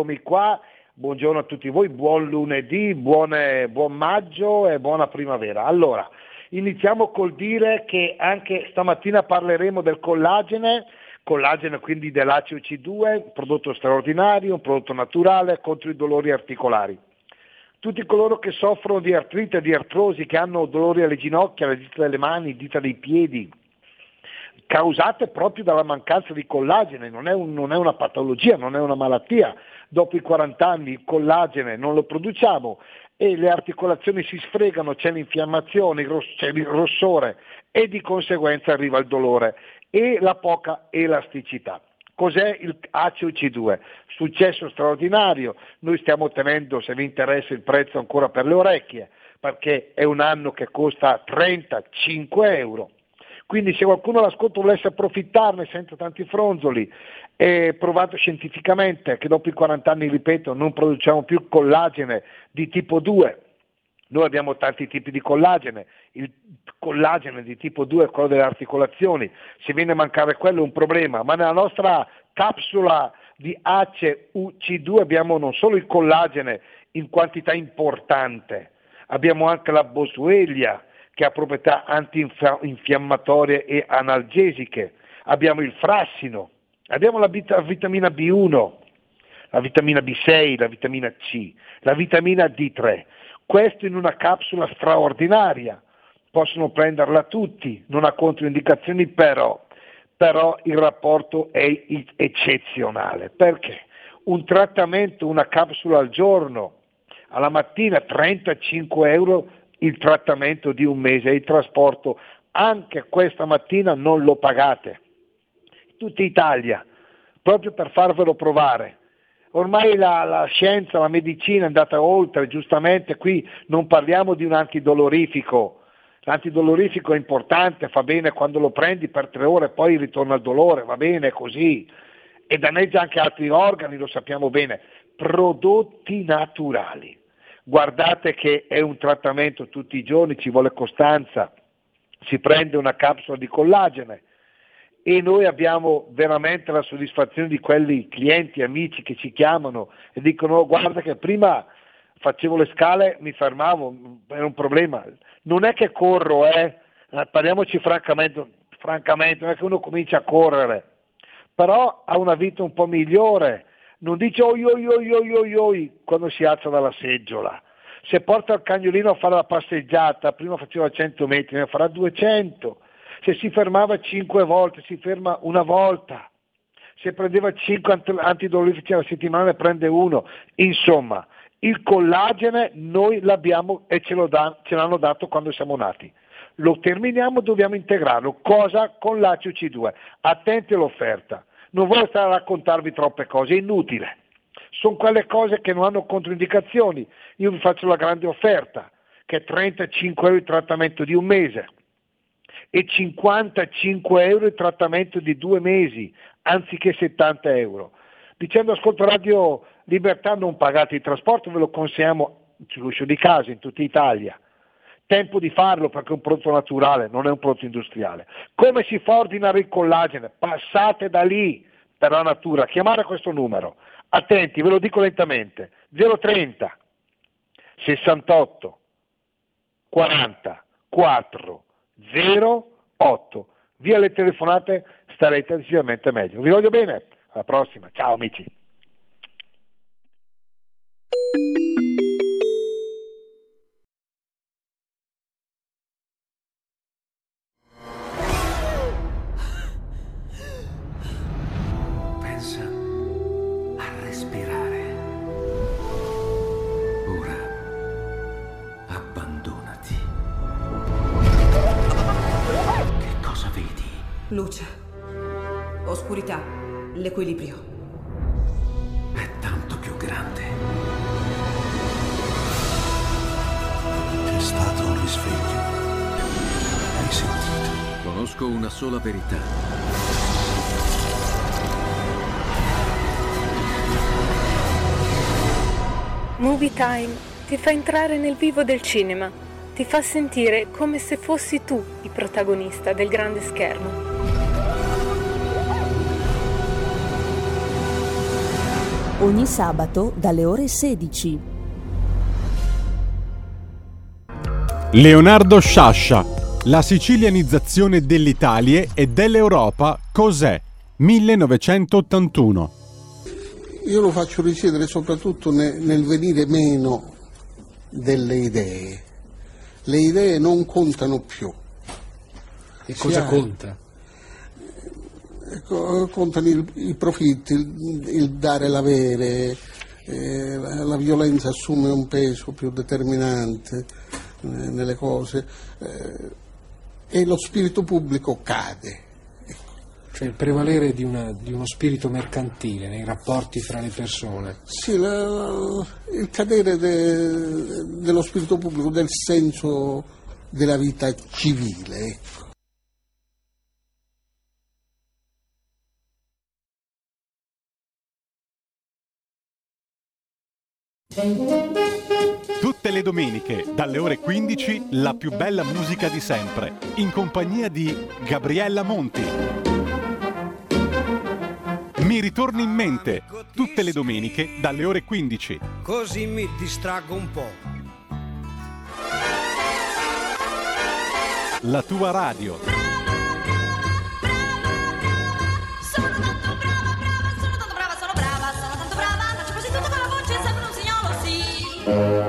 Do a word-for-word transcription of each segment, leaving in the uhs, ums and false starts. Eccomi qua, buongiorno a tutti voi, buon lunedì, buone, buon maggio e buona primavera. Allora, iniziamo col dire che anche stamattina parleremo del collagene, collagene quindi dell'A C O C due, un prodotto straordinario, un prodotto naturale contro i dolori articolari. Tutti coloro che soffrono di artrite, di artrosi, che hanno dolori alle ginocchia, alle dita delle mani, dita dei piedi, causate proprio dalla mancanza di collagene, non è, un, non è una patologia, non è una malattia. Dopo i quaranta anni il collagene non lo produciamo e le articolazioni si sfregano, c'è l'infiammazione, c'è il rossore e di conseguenza arriva il dolore e la poca elasticità. Cos'è il A C O C due? Successo straordinario, noi stiamo ottenendo, se vi interessa, il prezzo ancora per le orecchie, perché è un anno che costa trentacinque euro. Quindi se qualcuno l'ascolta volesse approfittarne senza tanti fronzoli, è provato scientificamente che dopo i quaranta anni, ripeto, non produciamo più collagene di tipo due. Noi abbiamo tanti tipi di collagene, il collagene di tipo due è quello delle articolazioni, se viene a mancare quello è un problema, ma nella nostra capsula di A C O C due abbiamo non solo il collagene in quantità importante, abbiamo anche la boswellia, che ha proprietà antinfiammatorie e analgesiche, abbiamo il frassino, abbiamo la vitamina B uno, la vitamina B sei, la vitamina C, la vitamina D tre, questo in una capsula straordinaria, possono prenderla tutti, non ha controindicazioni però, però il rapporto è eccezionale, perché un trattamento, una capsula al giorno, alla mattina trentacinque euro, il trattamento di un mese, il trasporto, anche questa mattina non lo pagate. Tutta Italia, proprio per farvelo provare. Ormai la, la scienza, la medicina è andata oltre, giustamente qui non parliamo di un antidolorifico. L'antidolorifico è importante, fa bene quando lo prendi per tre ore, poi ritorna il dolore, va bene così. E danneggia anche altri organi, lo sappiamo bene. Prodotti naturali. Guardate che è un trattamento tutti i giorni, ci vuole costanza, si prende una capsula di collagene e noi abbiamo veramente la soddisfazione di quelli clienti, amici che ci chiamano e dicono oh, guarda che prima facevo le scale, mi fermavo, era un problema, non è che corro, eh? Parliamoci francamente, francamente, non è che uno comincia a correre, però ha una vita un po' migliore. Non dice oi oi oi oi oi oi quando si alza dalla seggiola. Se porta il cagnolino a fare la passeggiata, prima faceva cento metri, ne farà duecento. Se si fermava cinque volte, si ferma una volta. Se prendeva cinque antidolorifici alla settimana, ne prende uno. Insomma, il collagene noi l'abbiamo e ce, lo da, ce l'hanno dato quando siamo nati. Lo terminiamo, dobbiamo integrarlo. Cosa? Con l'A C O C due. Attenti all'offerta. Non voglio stare a raccontarvi troppe cose, è inutile. Sono quelle cose che non hanno controindicazioni. Io vi faccio la grande offerta, che è trentacinque euro il trattamento di un mese e cinquantacinque euro il trattamento di due mesi, anziché settanta euro. Dicendo, ascolto Radio Libertà, non pagate il trasporto, ve lo consegniamo sull'uscio di casa, in tutta Italia. Tempo di farlo perché è un prodotto naturale, non è un prodotto industriale. Come si fa a ordinare il collagene? Passate da lì per la natura, chiamate questo numero. Attenti, ve lo dico lentamente, zero trenta sessantotto quaranta quattro zero otto. Via le telefonate starete decisamente meglio. Vi voglio bene, alla prossima, ciao amici. Luce, oscurità, l'equilibrio. È tanto più grande. C'è stato un risveglio. Hai sentito? Conosco una sola verità. Movie Time ti fa entrare nel vivo del cinema. Ti fa sentire come se fossi tu il protagonista del grande schermo. ogni sabato dalle ore sedici. Leonardo Sciascia, la sicilianizzazione dell'Italia e dell'Europa, cos'è? millenovecentottantuno. Io lo faccio risiedere soprattutto nel venire meno delle idee. Le idee non contano più. E cosa conta? Contano il, i profitti, il, il dare l'avere, eh, la, la violenza assume un peso più determinante eh, nelle cose eh, e lo spirito pubblico cade. Cioè il prevalere di, una, di uno spirito mercantile nei rapporti fra le persone. Sì, la, la, il cadere de, dello spirito pubblico, del senso della vita civile, ecco. Tutte le domeniche, dalle ore quindici, la più bella musica di sempre, in compagnia di Gabriella Monti. Mi ritorni in mente, tutte le domeniche, dalle ore quindici. Così mi distraggo un po'. La tua radio. Sono tanto brava, brava, sono tanto brava, sono brava, sono tanto brava, faccio così tutto con la voce, sembra un signolo, sì.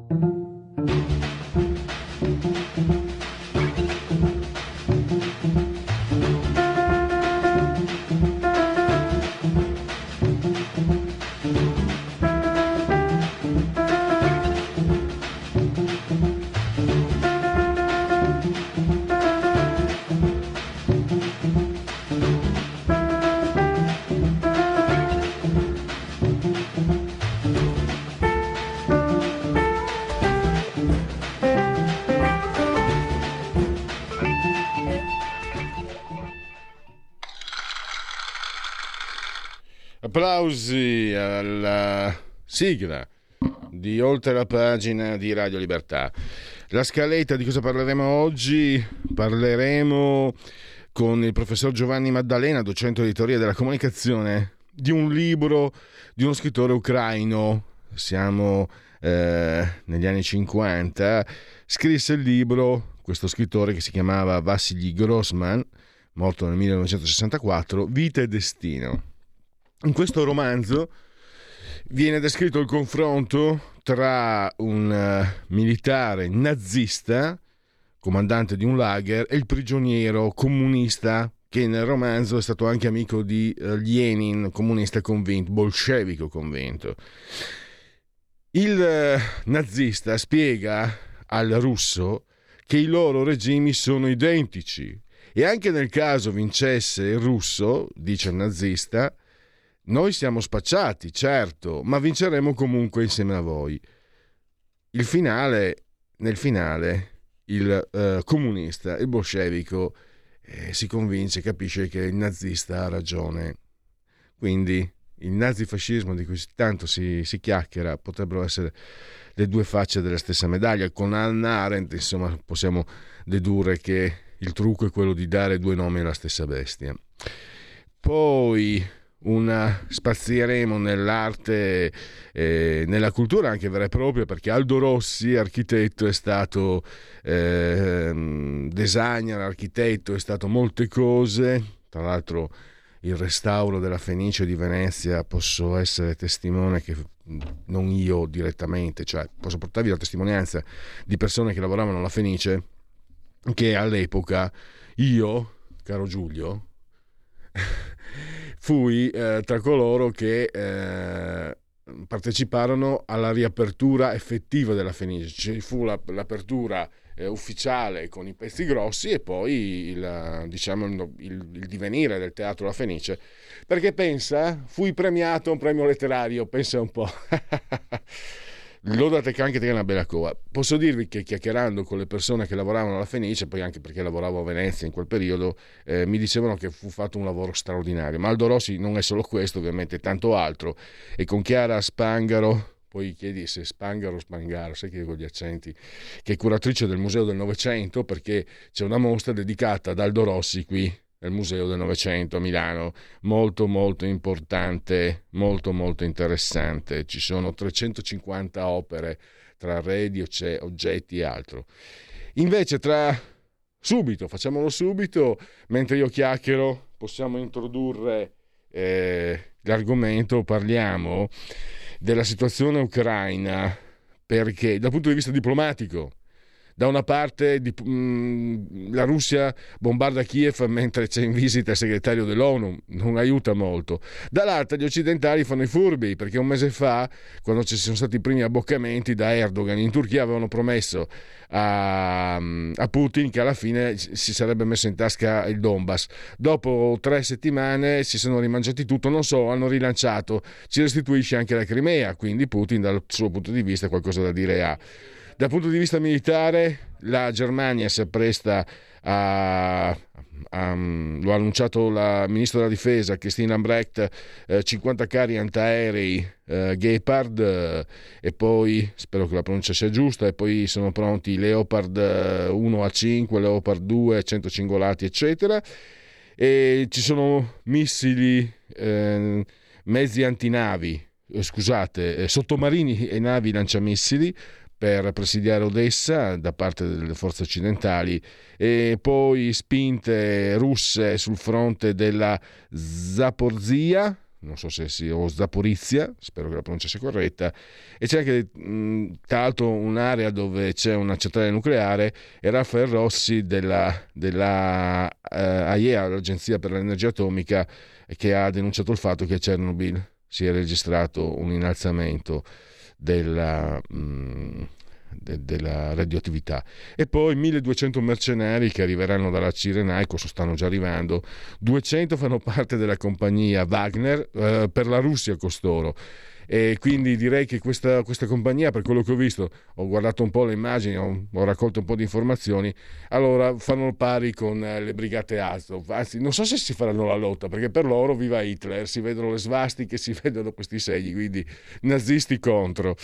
Applausi alla sigla di Oltre la pagina di Radio Libertà. La scaletta di cosa parleremo oggi? Parleremo con il professor Giovanni Maddalena, docente di teoria della comunicazione, di un libro di uno scrittore ucraino. Siamo eh, negli anni cinquanta. Scrisse il libro questo scrittore che si chiamava Vassili Grossman, morto nel millenovecentosessantaquattro, Vita e destino. In questo romanzo viene descritto il confronto tra un militare nazista, comandante di un lager, e il prigioniero comunista, che nel romanzo è stato anche amico di Lenin, comunista convinto, bolscevico convinto. Il nazista spiega al russo che i loro regimi sono identici e anche nel caso vincesse il russo, dice il nazista, noi siamo spacciati, certo, ma vinceremo comunque insieme a voi. Il finale, nel finale, il eh, comunista, il bolscevico, eh, si convince, capisce che il nazista ha ragione. Quindi il nazifascismo di cui tanto si, si chiacchiera potrebbero essere le due facce della stessa medaglia. Con Hannah Arendt, insomma, possiamo dedurre che il trucco è quello di dare due nomi alla stessa bestia. Poi Una, spazieremo nell'arte, eh, nella cultura anche vera e propria, perché Aldo Rossi, architetto, è stato eh, designer, architetto, è stato molte cose. Tra l'altro il restauro della Fenice di Venezia posso essere testimone, che non io direttamente, cioè posso portarvi la testimonianza di persone che lavoravano alla Fenice, che all'epoca io, caro Giulio, fui eh, tra coloro che eh, parteciparono alla riapertura effettiva della Fenice. Ci fu la, l'apertura eh, ufficiale con i pezzi grossi e poi il, diciamo, il, il divenire del teatro La Fenice, perché pensa, fui premiato a un premio letterario, pensa un po'. Lodate che anche te è una bella cova. Posso dirvi che chiacchierando con le persone che lavoravano alla Fenice, poi anche perché lavoravo a Venezia in quel periodo, eh, mi dicevano che fu fatto un lavoro straordinario. Ma Aldo Rossi non è solo questo, ovviamente, è tanto altro. E con Chiara Spangaro poi chiedi se Spangaro o Spangaro, sai che con gli accenti, che è curatrice del Museo del Novecento, perché c'è una mostra dedicata ad Aldo Rossi qui nel Museo del Novecento a Milano, molto molto importante, molto molto interessante. Ci sono trecentocinquanta opere tra radio, c'è oggetti e altro. Invece tra subito, facciamolo subito, mentre io chiacchiero, possiamo introdurre eh, l'argomento, parliamo della situazione ucraina, perché dal punto di vista diplomatico, da una parte di, mh, la Russia bombarda Kiev mentre c'è in visita il segretario dell'ONU, non aiuta molto, dall'altra gli occidentali fanno i furbi, perché un mese fa, quando ci sono stati i primi abboccamenti da Erdogan in Turchia, avevano promesso a, a Putin che alla fine si sarebbe messo in tasca il Donbass. Dopo tre settimane si sono rimangiati tutto, non so, hanno rilanciato, ci restituisce anche la Crimea, quindi Putin dal suo punto di vista qualcosa da dire ha. Dal punto di vista militare, la Germania si appresta a, a, a lo ha annunciato la ministra della difesa Christine Lambrecht, eh, cinquanta carri antiaerei eh, Gepard, eh, e poi, spero che la pronuncia sia giusta, e poi sono pronti Leopard uno A cinque, Leopard due, cento cingolati eccetera, e ci sono missili, eh, mezzi antinavi, eh, scusate, eh, sottomarini e navi lanciamissili per presidiare Odessa da parte delle forze occidentali, e poi spinte russe sul fronte della Zaporizhzhia, non so se si o Zaporizhzhia, spero che la pronuncia sia corretta, e c'è anche tra l'altro un'area dove c'è una centrale nucleare, e Rafael Rossi della, della eh, A I E A, l'Agenzia per l'Energia Atomica, che ha denunciato il fatto che a Chernobyl si è registrato un innalzamento Della, mh, de, della radioattività. E poi milleduecento mercenari che arriveranno dalla Cirenaico, stanno già arrivando, duecento fanno parte della compagnia Wagner, eh, per la Russia costoro, e quindi direi che questa, questa compagnia, per quello che ho visto, ho guardato un po' le immagini, ho, ho raccolto un po' di informazioni, allora fanno pari con le brigate Azov, anzi non so se si faranno la lotta, perché per loro viva Hitler, si vedono le svastiche, si vedono questi segni, quindi nazisti contro,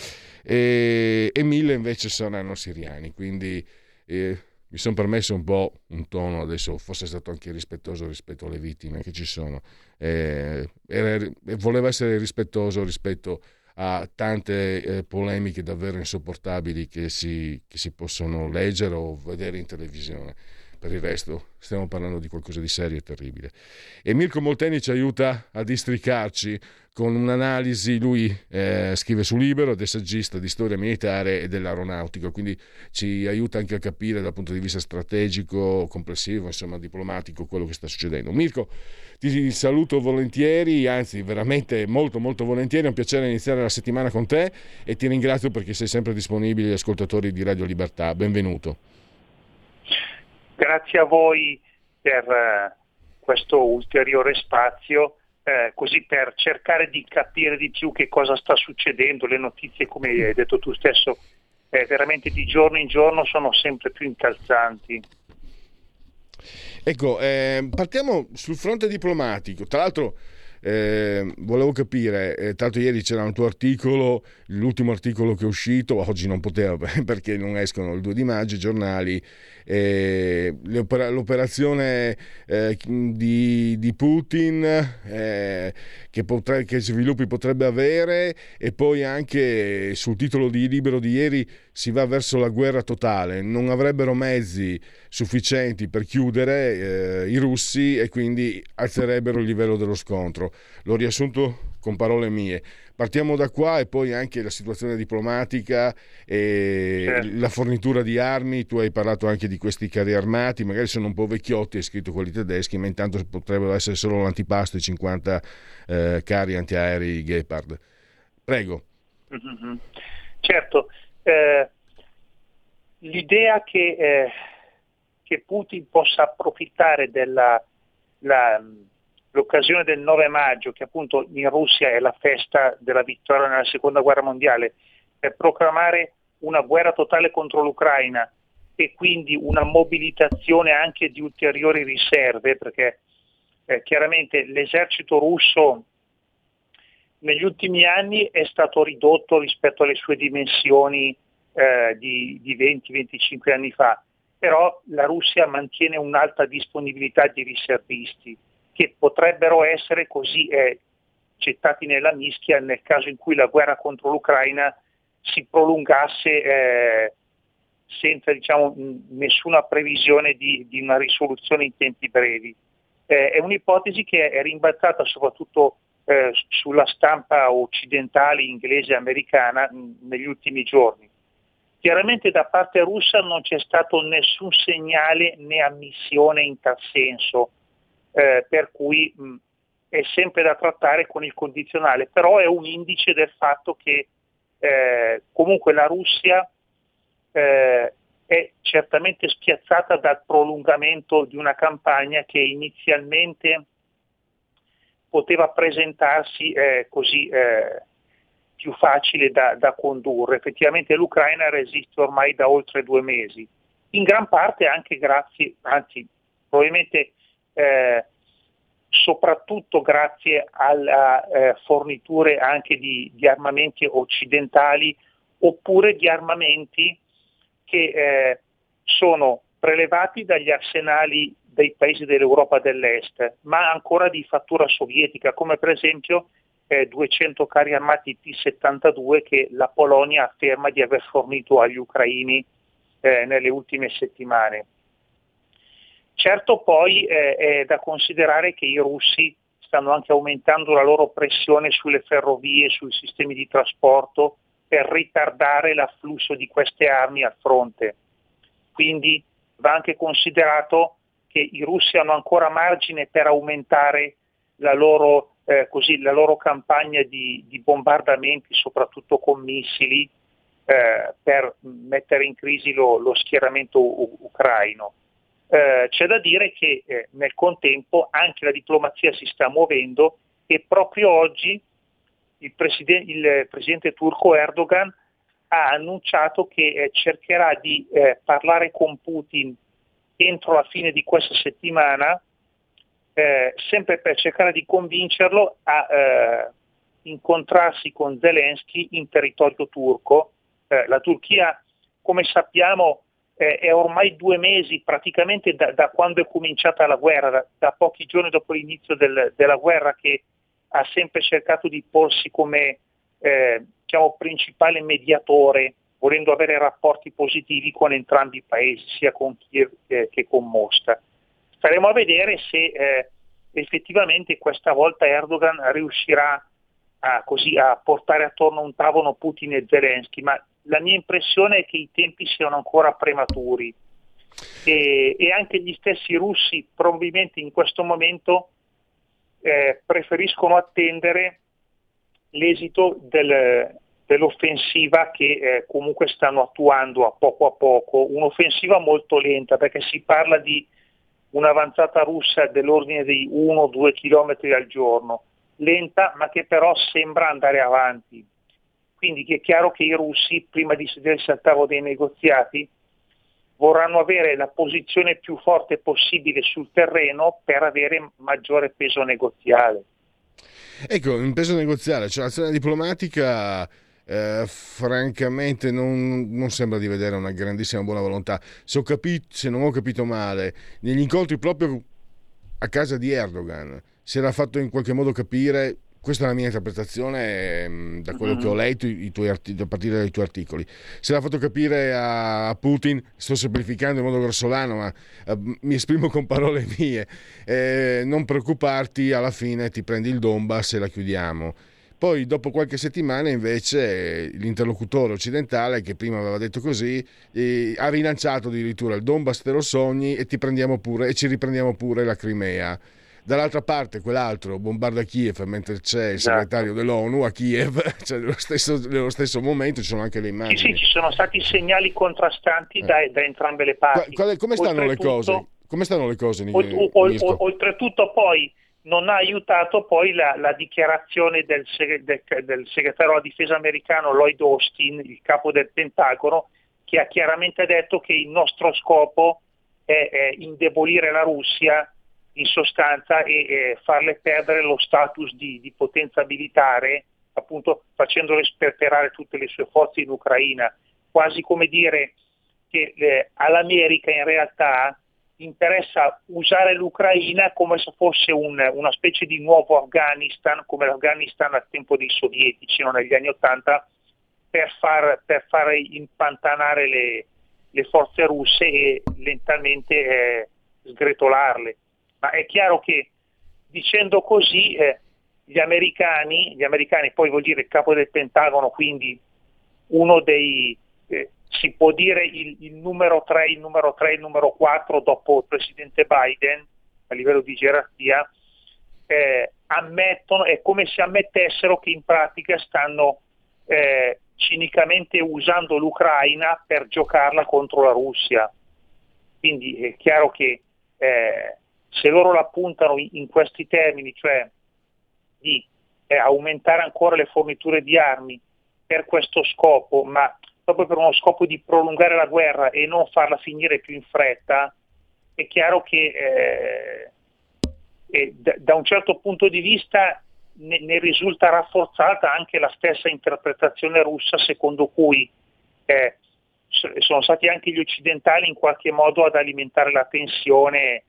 e, e mille invece saranno siriani, quindi eh, mi sono permesso un po' un tono, adesso forse è stato anche rispettoso rispetto alle vittime che ci sono, eh, era, voleva essere rispettoso rispetto a tante eh, polemiche davvero insopportabili che si, che si possono leggere o vedere in televisione. Per il resto stiamo parlando di qualcosa di serio e terribile, e Mirko Molteni ci aiuta a districarci con un'analisi. Lui eh, scrive su Libero ed è saggista di storia militare e dell'aeronautica, quindi ci aiuta anche a capire dal punto di vista strategico, complessivo, insomma diplomatico, quello che sta succedendo. Mirko, ti saluto volentieri, anzi veramente molto molto volentieri, è un piacere iniziare la settimana con te, e ti ringrazio perché sei sempre disponibile agli ascoltatori di Radio Libertà, benvenuto. Grazie a voi per questo ulteriore spazio, eh, così per cercare di capire di più che cosa sta succedendo. Le notizie, come hai detto tu stesso, eh, veramente di giorno in giorno sono sempre più incalzanti. Ecco, eh, partiamo sul fronte diplomatico. Tra l'altro Eh, volevo capire, eh, tanto ieri c'era un tuo articolo, l'ultimo articolo che è uscito, oggi non potevo perché non escono il due di maggio i giornali, eh, l'operazione eh, di, di Putin, eh, che, potre, che sviluppi potrebbe avere, e poi anche sul titolo di Libero di ieri si va verso la guerra totale, non avrebbero mezzi sufficienti per chiudere eh, i russi e quindi alzerebbero il livello dello scontro. L'ho riassunto con parole mie. Partiamo da qua, e poi anche la situazione diplomatica e certo. La fornitura di armi. Tu hai parlato anche di questi carri armati, magari sono un po' vecchiotti, hai scritto quelli tedeschi, ma intanto potrebbero essere solo l'antipasto i cinquanta eh, carri antiaerei Gepard. Prego. Mm-hmm. Certo, eh, l'idea che, eh, che Putin possa approfittare della la, l'occasione del nove maggio, che appunto in Russia è la festa della vittoria nella seconda guerra mondiale, per proclamare una guerra totale contro l'Ucraina, e quindi una mobilitazione anche di ulteriori riserve, perché eh, chiaramente l'esercito russo negli ultimi anni è stato ridotto rispetto alle sue dimensioni eh, di, di venti venticinque anni fa, però la Russia mantiene un'alta disponibilità di riservisti che potrebbero essere così eh, gettati nella mischia nel caso in cui la guerra contro l'Ucraina si prolungasse eh, senza diciamo, nessuna previsione di, di una risoluzione in tempi brevi. Eh, è un'ipotesi che è rimbalzata soprattutto eh, sulla stampa occidentale, inglese e americana mh, negli ultimi giorni. Chiaramente da parte russa non c'è stato nessun segnale né ammissione in tal senso, eh, per cui mh, è sempre da trattare con il condizionale, però è un indice del fatto che eh, comunque la Russia eh, è certamente spiazzata dal prolungamento di una campagna che inizialmente poteva presentarsi eh, così eh, più facile da, da condurre. Effettivamente l'Ucraina resiste ormai da oltre due mesi, in gran parte anche grazie, anzi probabilmente eh, soprattutto grazie alle eh, forniture anche di, di armamenti occidentali oppure di armamenti che eh, sono prelevati dagli arsenali dei paesi dell'Europa dell'Est, ma ancora di fattura sovietica, come per esempio eh, duecento carri armati T settantadue che la Polonia afferma di aver fornito agli ucraini eh, nelle ultime settimane. Certo poi eh, è da considerare che i russi stanno anche aumentando la loro pressione sulle ferrovie, sui sistemi di trasporto per ritardare l'afflusso di queste armi al fronte. Quindi va anche considerato che i russi hanno ancora margine per aumentare la loro, eh, così, la loro campagna di, di bombardamenti, soprattutto con missili, eh, per mettere in crisi lo, lo schieramento u- ucraino. Eh, c'è da dire che eh, nel contempo anche la diplomazia si sta muovendo e proprio oggi il, preside- il presidente turco Erdogan ha annunciato che eh, cercherà di eh, parlare con Putin entro la fine di questa settimana, eh, sempre per cercare di convincerlo a eh, incontrarsi con Zelensky in territorio turco. Eh, la Turchia, come sappiamo, è ormai due mesi praticamente da, da quando è cominciata la guerra, da, da pochi giorni dopo l'inizio del, della guerra, che ha sempre cercato di porsi come eh, diciamo, principale mediatore, volendo avere rapporti positivi con entrambi i paesi, sia con Kiev eh, che con Mosca. Staremo a vedere se eh, effettivamente questa volta Erdogan riuscirà a, così, a portare attorno a un tavolo Putin e Zelensky, ma la mia impressione è che i tempi siano ancora prematuri e, e anche gli stessi russi probabilmente in questo momento eh, preferiscono attendere l'esito del, dell'offensiva che eh, comunque stanno attuando a poco a poco, un'offensiva molto lenta, perché si parla di un'avanzata russa dell'ordine di uno due chilometri al giorno, lenta ma che però sembra andare avanti. Quindi è chiaro che i russi, prima di sedersi al tavolo dei negoziati, vorranno avere la posizione più forte possibile sul terreno per avere maggiore peso negoziale. Ecco, un peso negoziale, cioè l'azione diplomatica eh, francamente non, non sembra di vedere una grandissima buona volontà. Se ho capito, se non ho capito male, negli incontri proprio a casa di Erdogan si era fatto in qualche modo capire. Questa è la mia interpretazione da quello mm. che ho letto i tuoi art- a partire dai tuoi articoli. Se l'ha fatto capire a Putin, sto semplificando in modo grossolano, ma uh, mi esprimo con parole mie, eh, non preoccuparti, alla fine ti prendi il Donbass e la chiudiamo. Poi dopo qualche settimana invece l'interlocutore occidentale, che prima aveva detto così, eh, ha rilanciato addirittura il Donbass te lo sogni e, ti prendiamo pure, e ci riprendiamo pure la Crimea. Dall'altra parte quell'altro bombarda Kiev mentre c'è il segretario dell'ONU a Kiev, cioè nello stesso, nello stesso momento ci sono anche le immagini. Sì, sì, ci sono stati segnali contrastanti eh. da, da entrambe le parti. Qua, come stanno le cose? Come stanno le cose? O, o, o, oltretutto poi non ha aiutato poi la, la dichiarazione del, segre, del, del segretario alla difesa americano Lloyd Austin, il capo del Pentagono, che ha chiaramente detto che il nostro scopo è, è indebolire la Russia in sostanza e eh, farle perdere lo status di, di potenza militare appunto facendole sperperare tutte le sue forze in Ucraina, quasi come dire che eh, all'America in realtà interessa usare l'Ucraina come se fosse un, una specie di nuovo Afghanistan, come l'Afghanistan al tempo dei sovietici, no? Negli anni Ottanta, per far, per far impantanare le, le forze russe e lentamente eh, sgretolarle. Ma è chiaro che dicendo così eh, gli americani, gli americani, poi vuol dire il capo del Pentagono, quindi uno dei, eh, si può dire il, il numero tre, il numero tre, il numero quattro dopo il presidente Biden a livello di gerarchia, eh, ammettono, è come se ammettessero che in pratica stanno eh, cinicamente usando l'Ucraina per giocarla contro la Russia. Quindi è chiaro che eh, se loro la puntano in questi termini, cioè di eh, aumentare ancora le forniture di armi per questo scopo, ma proprio per uno scopo di prolungare la guerra e non farla finire più in fretta, è chiaro che eh, eh, da, da un certo punto di vista ne, ne risulta rafforzata anche la stessa interpretazione russa secondo cui eh, sono stati anche gli occidentali in qualche modo ad alimentare la tensione.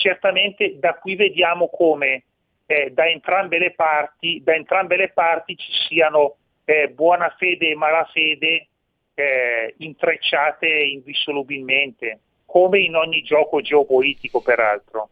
Certamente da qui vediamo come eh, da entrambe le parti, da entrambe le parti ci siano eh, buona fede e malafede eh, intrecciate indissolubilmente, come in ogni gioco geopolitico peraltro.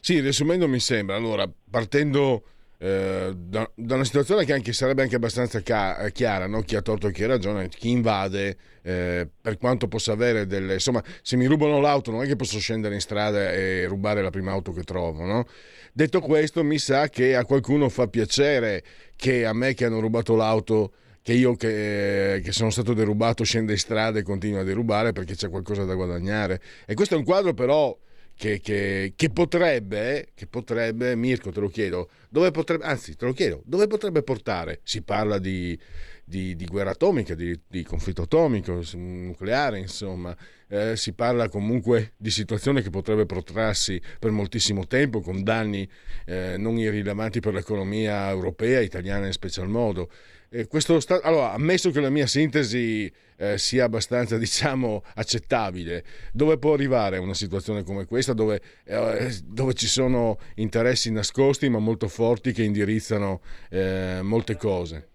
Sì, riassumendo mi sembra, allora partendo eh, da, da una situazione che anche sarebbe anche abbastanza ca- chiara, no? Chi ha torto e chi ha ragione, chi invade eh, per quanto possa avere delle, insomma, se mi rubano l'auto non è che posso scendere in strada e rubare la prima auto che trovo, no? Detto questo, mi sa che a qualcuno fa piacere che a me che hanno rubato l'auto, che io che, che sono stato derubato, scenda in strada e continua a derubare perché c'è qualcosa da guadagnare. E questo è un quadro però Che, che, che potrebbe, che potrebbe, Mirko, te lo chiedo, dove potrebbe, anzi, te lo chiedo, dove potrebbe portare? Si parla di, di, di guerra atomica, di, di conflitto atomico, nucleare, insomma, eh, si parla comunque di situazione che potrebbe protrarsi per moltissimo tempo, con danni eh, non irrilevanti per l'economia europea, italiana in special modo. Eh, questo sta- allora, ammesso che la mia sintesi eh, sia abbastanza, diciamo, accettabile, dove può arrivare una situazione come questa, dove, eh, dove ci sono interessi nascosti ma molto forti che indirizzano eh, molte cose?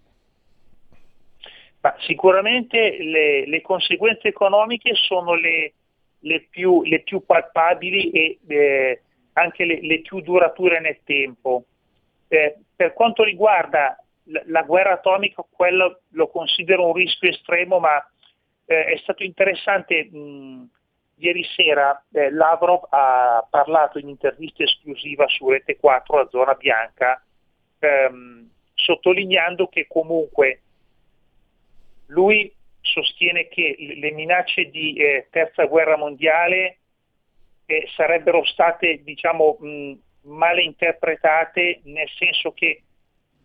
Ma sicuramente le, le conseguenze economiche sono le, le, più, le più palpabili e eh, anche le, le più durature nel tempo. Eh, per quanto riguarda la guerra atomica, quello lo considero un rischio estremo, ma eh, è stato interessante, mh, ieri sera eh, Lavrov ha parlato in intervista esclusiva su Rete quattro, la zona bianca, ehm, sottolineando che comunque lui sostiene che le minacce di eh, terza guerra mondiale eh, sarebbero state, diciamo, mh, male interpretate, nel senso che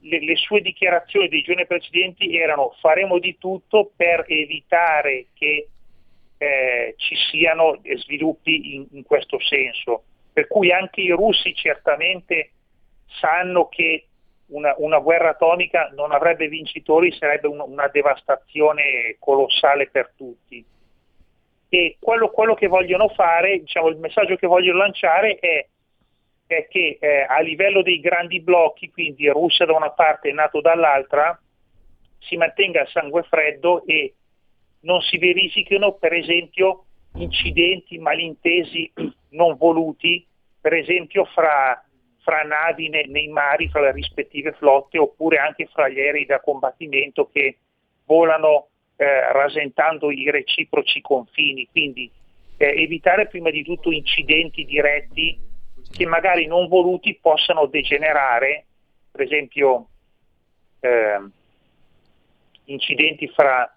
Le, le sue dichiarazioni dei giorni precedenti erano: faremo di tutto per evitare che eh, ci siano sviluppi in, in questo senso, per cui anche i russi certamente sanno che una, una guerra atomica non avrebbe vincitori, sarebbe un, una devastazione colossale per tutti, e quello, quello che vogliono fare, diciamo, il messaggio che vogliono lanciare è è che eh, a livello dei grandi blocchi, quindi Russia da una parte e NATO dall'altra, si mantenga il sangue freddo e non si verifichino per esempio incidenti, malintesi non voluti, per esempio fra, fra navi ne, nei mari, fra le rispettive flotte, oppure anche fra gli aerei da combattimento che volano eh, rasentando i reciproci confini. Quindi eh, evitare prima di tutto incidenti diretti che magari non voluti possano degenerare, per esempio eh, incidenti fra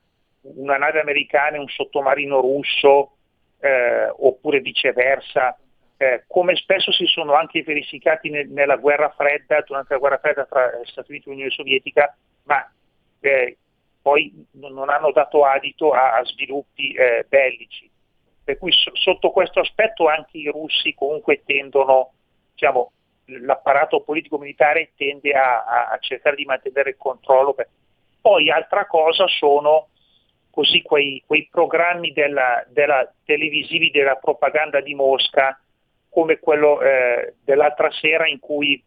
una nave americana e un sottomarino russo, eh, oppure viceversa, eh, come spesso si sono anche verificati nel, nella guerra fredda, durante la guerra fredda tra Stati Uniti e Unione Sovietica, ma eh, poi non hanno dato adito a, a sviluppi eh, bellici. Per cui sotto questo aspetto anche i russi comunque tendono, diciamo, l'apparato politico-militare tende a, a cercare di mantenere il controllo. Poi altra cosa sono così quei, quei programmi della, della televisivi della propaganda di Mosca, come quello eh, dell'altra sera in cui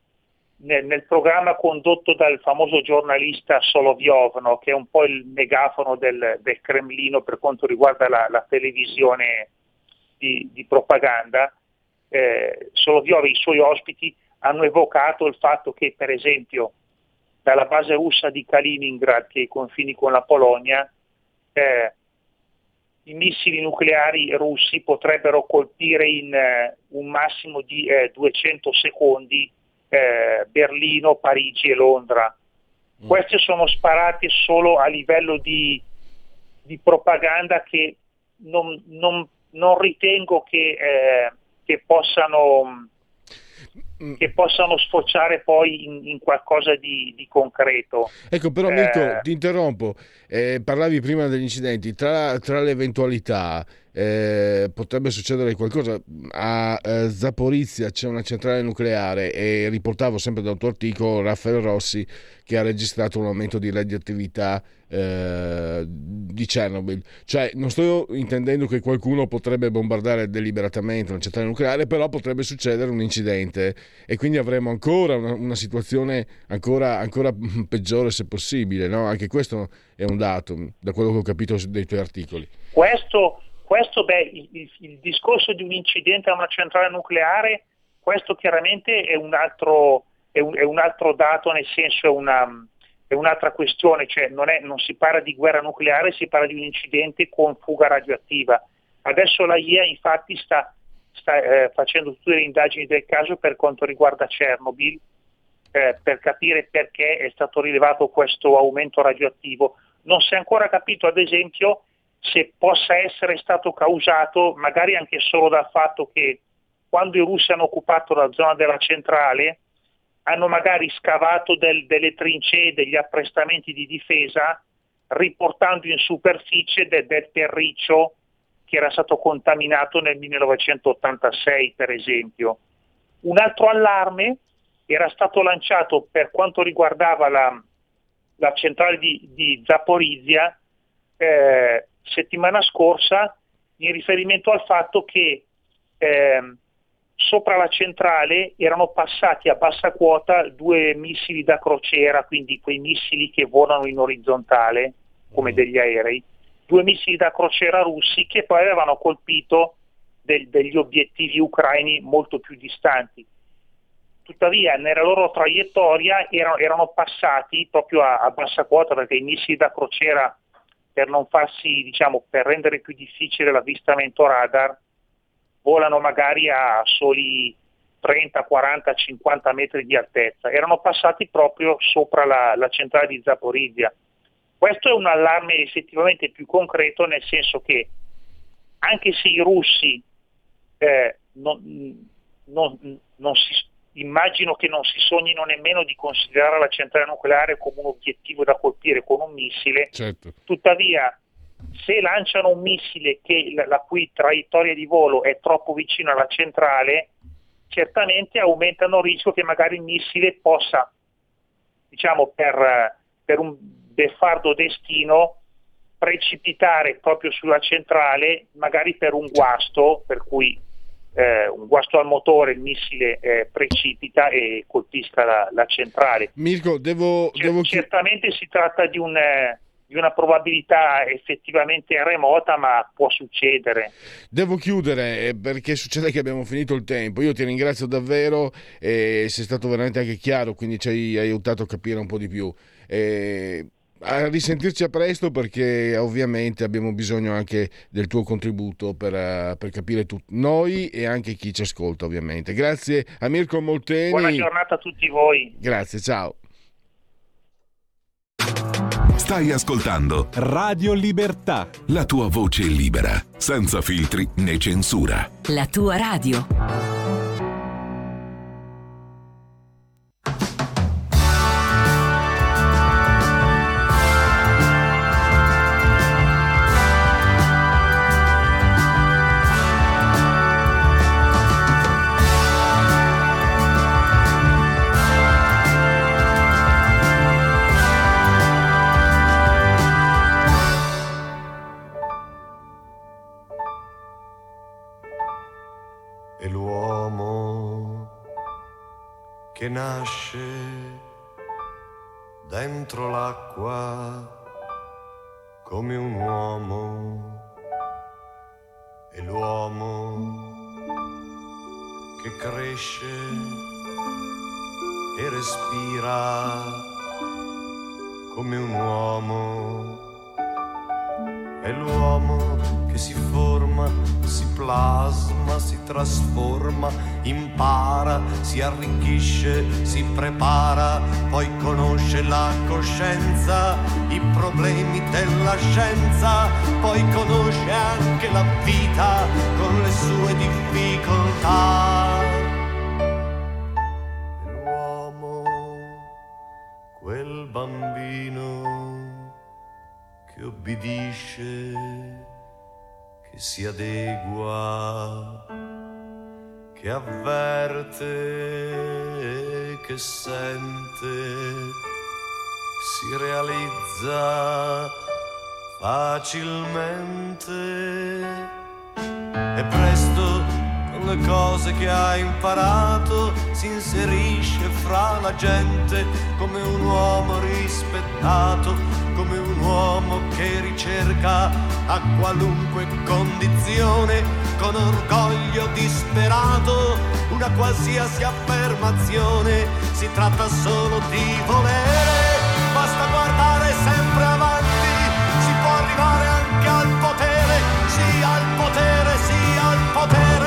nel, nel programma condotto dal famoso giornalista Soloviov, no, che è un po' il megafono del, del Cremlino per quanto riguarda la, la televisione di, di propaganda, eh, Soloviov e i suoi ospiti hanno evocato il fatto che, per esempio, dalla base russa di Kaliningrad, che è ai confini con la Polonia, eh, i missili nucleari russi potrebbero colpire in eh, un massimo di eh, duecento secondi eh, Berlino, Parigi e Londra. Mm. Queste sono sparate solo a livello di, di propaganda che non, non, non ritengo che, eh, che possano... che possano sfociare poi in, in qualcosa di, di concreto. Ecco, però Mirko, eh... ti interrompo, eh, parlavi prima degli incidenti, tra, tra le eventualità eh, potrebbe succedere qualcosa. A eh, Zaporizhzhia c'è una centrale nucleare e riportavo sempre da un tuo articolo Raffaele Rossi che ha registrato un aumento di radioattività eh, di Chernobyl. Cioè, non sto intendendo che qualcuno potrebbe bombardare deliberatamente una centrale nucleare, però potrebbe succedere un incidente e quindi avremo ancora una, una situazione ancora, ancora peggiore se possibile, no? Anche questo è un dato, da quello che ho capito dai tuoi articoli. Questo, questo beh, il, il, il discorso di un incidente a una centrale nucleare, questo chiaramente è un altro, è un, è un altro dato, nel senso è, una, è un'altra questione, cioè non, è, non si parla di guerra nucleare, si parla di un incidente con fuga radioattiva. Adesso la I A infatti sta sta eh, facendo tutte le indagini del caso per quanto riguarda Chernobyl, eh, per capire perché è stato rilevato questo aumento radioattivo. Non si è ancora capito, ad esempio, se possa essere stato causato magari anche solo dal fatto che quando i russi hanno occupato la zona della centrale hanno magari scavato del, delle trincee, degli apprestamenti di difesa, riportando in superficie de, del terriccio che era stato contaminato nel millenovecentottantasei, per esempio. Un altro allarme era stato lanciato per quanto riguardava la, la centrale di, di Zaporizhzhia eh, settimana scorsa, in riferimento al fatto che eh, sopra la centrale erano passati a bassa quota due missili da crociera, quindi quei missili che volano in orizzontale come degli aerei, due missili da crociera russi che poi avevano colpito del, degli obiettivi ucraini molto più distanti. Tuttavia nella loro traiettoria erano, erano passati proprio a, a bassa quota, perché i missili da crociera, per non farsi, diciamo, per rendere più difficile l'avvistamento radar, volano magari a soli trenta, quaranta, cinquanta metri di altezza. Erano passati proprio sopra la, la centrale di Zaporizhzhia. Questo è un allarme effettivamente più concreto, nel senso che anche se i russi eh, non, non, non si, immagino che non si sognino nemmeno di considerare la centrale nucleare come un obiettivo da colpire con un missile, certo. Tuttavia se lanciano un missile che la, la cui traiettoria di volo è troppo vicina alla centrale, certamente aumentano il rischio che magari il missile possa, diciamo, per, per un beffardo destino precipitare proprio sulla centrale, magari per un guasto, per cui eh, un guasto al motore, il missile eh, precipita e colpisca la, la centrale. Mirko, devo, C- devo... certamente si tratta di un eh, di una probabilità effettivamente remota, ma può succedere. Devo chiudere, perché succede che abbiamo finito il tempo. Io ti ringrazio davvero, eh, sei stato veramente anche chiaro, quindi ci hai aiutato a capire un po' di più. Eh, a risentirci a presto, perché ovviamente abbiamo bisogno anche del tuo contributo per, per capire tu, noi e anche chi ci ascolta, ovviamente. Grazie a Mirko Molteni. Buona giornata a tutti voi. Grazie, ciao. Stai ascoltando Radio Libertà, la tua voce libera, senza filtri né censura. La tua radio. è l'uomo che nasce dentro l'acqua come un uomo, è l'uomo che cresce e respira come un uomo, è l'uomo che si forma, si plasma, si trasforma, impara, si arricchisce, si prepara, poi conosce la coscienza, i problemi della scienza, poi conosce anche la vita con le sue difficoltà. L'uomo, quel bambino che obbedisce, che si adegua, che avverte, che sente, si realizza facilmente e presto con le cose che ha imparato si inserisce fra la gente come un uomo rispettato, come un uomo che ricerca a qualunque condizione, con orgoglio disperato, una qualsiasi affermazione, si tratta solo di volere, basta guardare sempre avanti, si può arrivare anche al potere, sì al potere, sì al potere.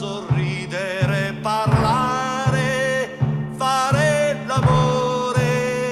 Sorridere, parlare, fare l'amore,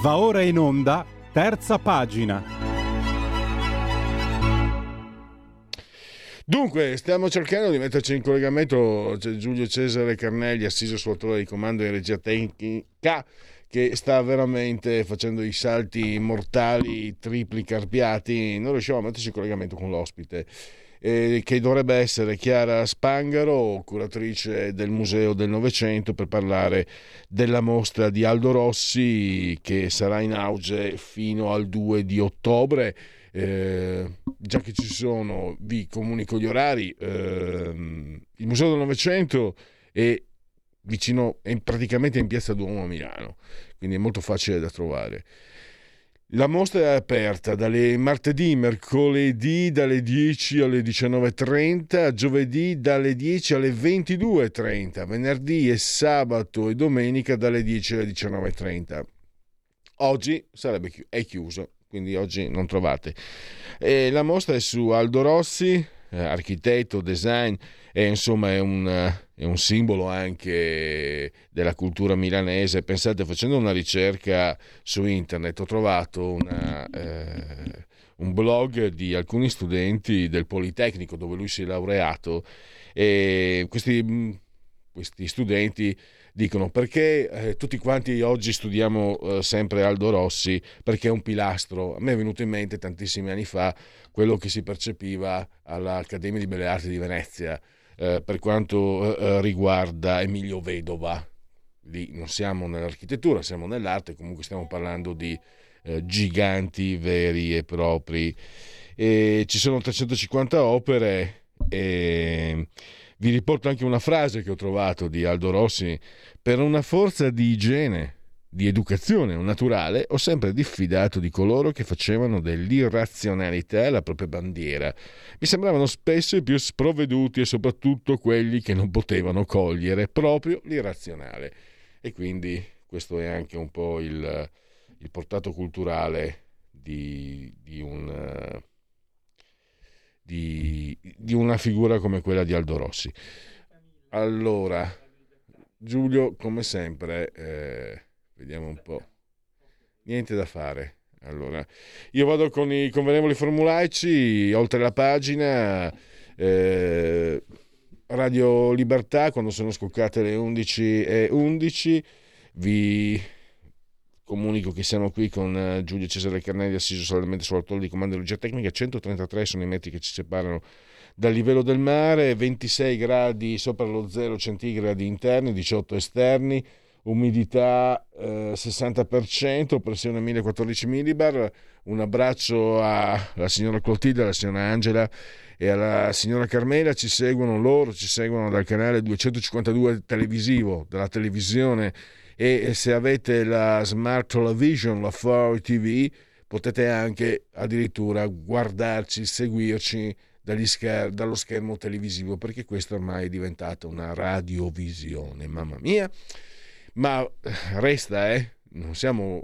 Va ora in onda, terza pagina. Dunque, stiamo cercando di metterci in collegamento, c'è Giulio Cesare Carnelli, assiso sul autore di comando in regia tecnica, che sta veramente facendo i salti mortali tripli carpiati. Non riusciamo a metterci in collegamento con l'ospite, eh, che dovrebbe essere Chiara Spangaro, curatrice del Museo del Novecento, per parlare della mostra di Aldo Rossi, che sarà in auge fino al due di ottobre. Eh, già che ci sono, vi comunico gli orari. Eh, il Museo del Novecento è vicino, è praticamente in Piazza Duomo a Milano, quindi è molto facile da trovare. La mostra è aperta dalle martedì, mercoledì dalle dieci alle diciannove e trenta, giovedì dalle dieci alle ventidue e trenta, venerdì e sabato e domenica dalle dieci alle diciannove e trenta. Oggi sarebbe chi- è chiuso, quindi oggi non trovate. E la mostra è su Aldo Rossi, architetto, design, e insomma è un, è un simbolo anche della cultura milanese. Pensate, facendo una ricerca su internet ho trovato una, eh, un blog di alcuni studenti del Politecnico dove lui si è laureato, e questi, questi studenti dicono: perché eh, tutti quanti oggi studiamo eh, sempre Aldo Rossi, perché è un pilastro. A me è venuto in mente tantissimi anni fa quello che si percepiva all'Accademia di Belle Arti di Venezia eh, per quanto eh, riguarda Emilio Vedova. Lì non siamo nell'architettura, siamo nell'arte, comunque stiamo parlando di eh, giganti veri e propri. E ci sono trecentocinquanta opere e... Vi riporto anche una frase che ho trovato di Aldo Rossi: per una forza di igiene, di educazione naturale, ho sempre diffidato di coloro che facevano dell'irrazionalità la propria bandiera. Mi sembravano spesso i più sprovveduti e soprattutto quelli che non potevano cogliere proprio l'irrazionale. E quindi questo è anche un po' il, il portato culturale di, di un... Di, di una figura come quella di Aldo Rossi. Allora, Giulio, come sempre, eh, vediamo un po'. Niente da fare. Allora, io vado con i convenevoli formulaici, oltre la pagina, eh, Radio Libertà, quando sono scoccate le undici e undici, vi comunico che siamo qui con Giulio Cesare Carnelli, assiso solamente sull'autore di comando di regia tecnica. centotrentatré sono i metri che ci separano dal livello del mare, ventisei gradi sopra lo zero centigradi interni, diciotto esterni, umidità eh, sessanta per cento, pressione mille quattordici millibar. Un abbraccio alla signora Clotilde, alla signora Angela e alla signora Carmela. Ci seguono loro, ci seguono dal canale duecentocinquantadue televisivo, dalla televisione, e se avete la Smart Television, la quattro T V, potete anche addirittura guardarci, seguirci dagli scher- dallo schermo televisivo, perché questa ormai è diventata una radiovisione, mamma mia. Ma resta, eh, non siamo,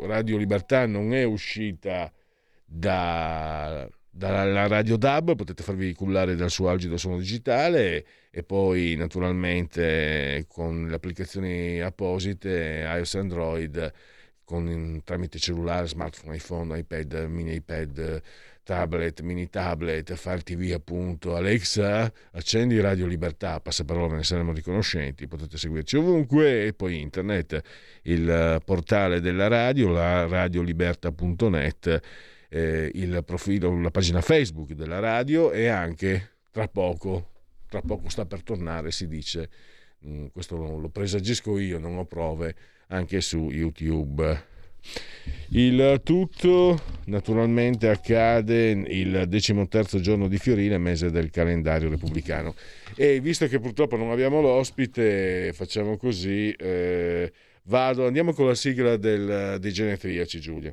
Radio Libertà non è uscita da... dalla Radio D A B, potete farvi cullare dal suo algido suono digitale, e poi naturalmente con le applicazioni apposite iOS, Android, con, tramite cellulare, smartphone, iPhone, iPad, mini iPad, tablet, mini tablet, Fire T V appunto. Alexa, accendi Radio Libertà, passaparola, ne saremo riconoscenti. Potete seguirci ovunque, e poi internet, il portale della radio, la radio libertà punto net, il profilo, la pagina Facebook della radio, e anche tra poco, tra poco sta per tornare, si dice, questo lo presagisco io, non ho prove, anche su YouTube. Il tutto naturalmente accade il decimoterzo giorno di Fiorile, mese del calendario repubblicano. E visto che purtroppo non abbiamo l'ospite, facciamo così, eh, vado, andiamo con la sigla del, dei genetriaci, Giulia.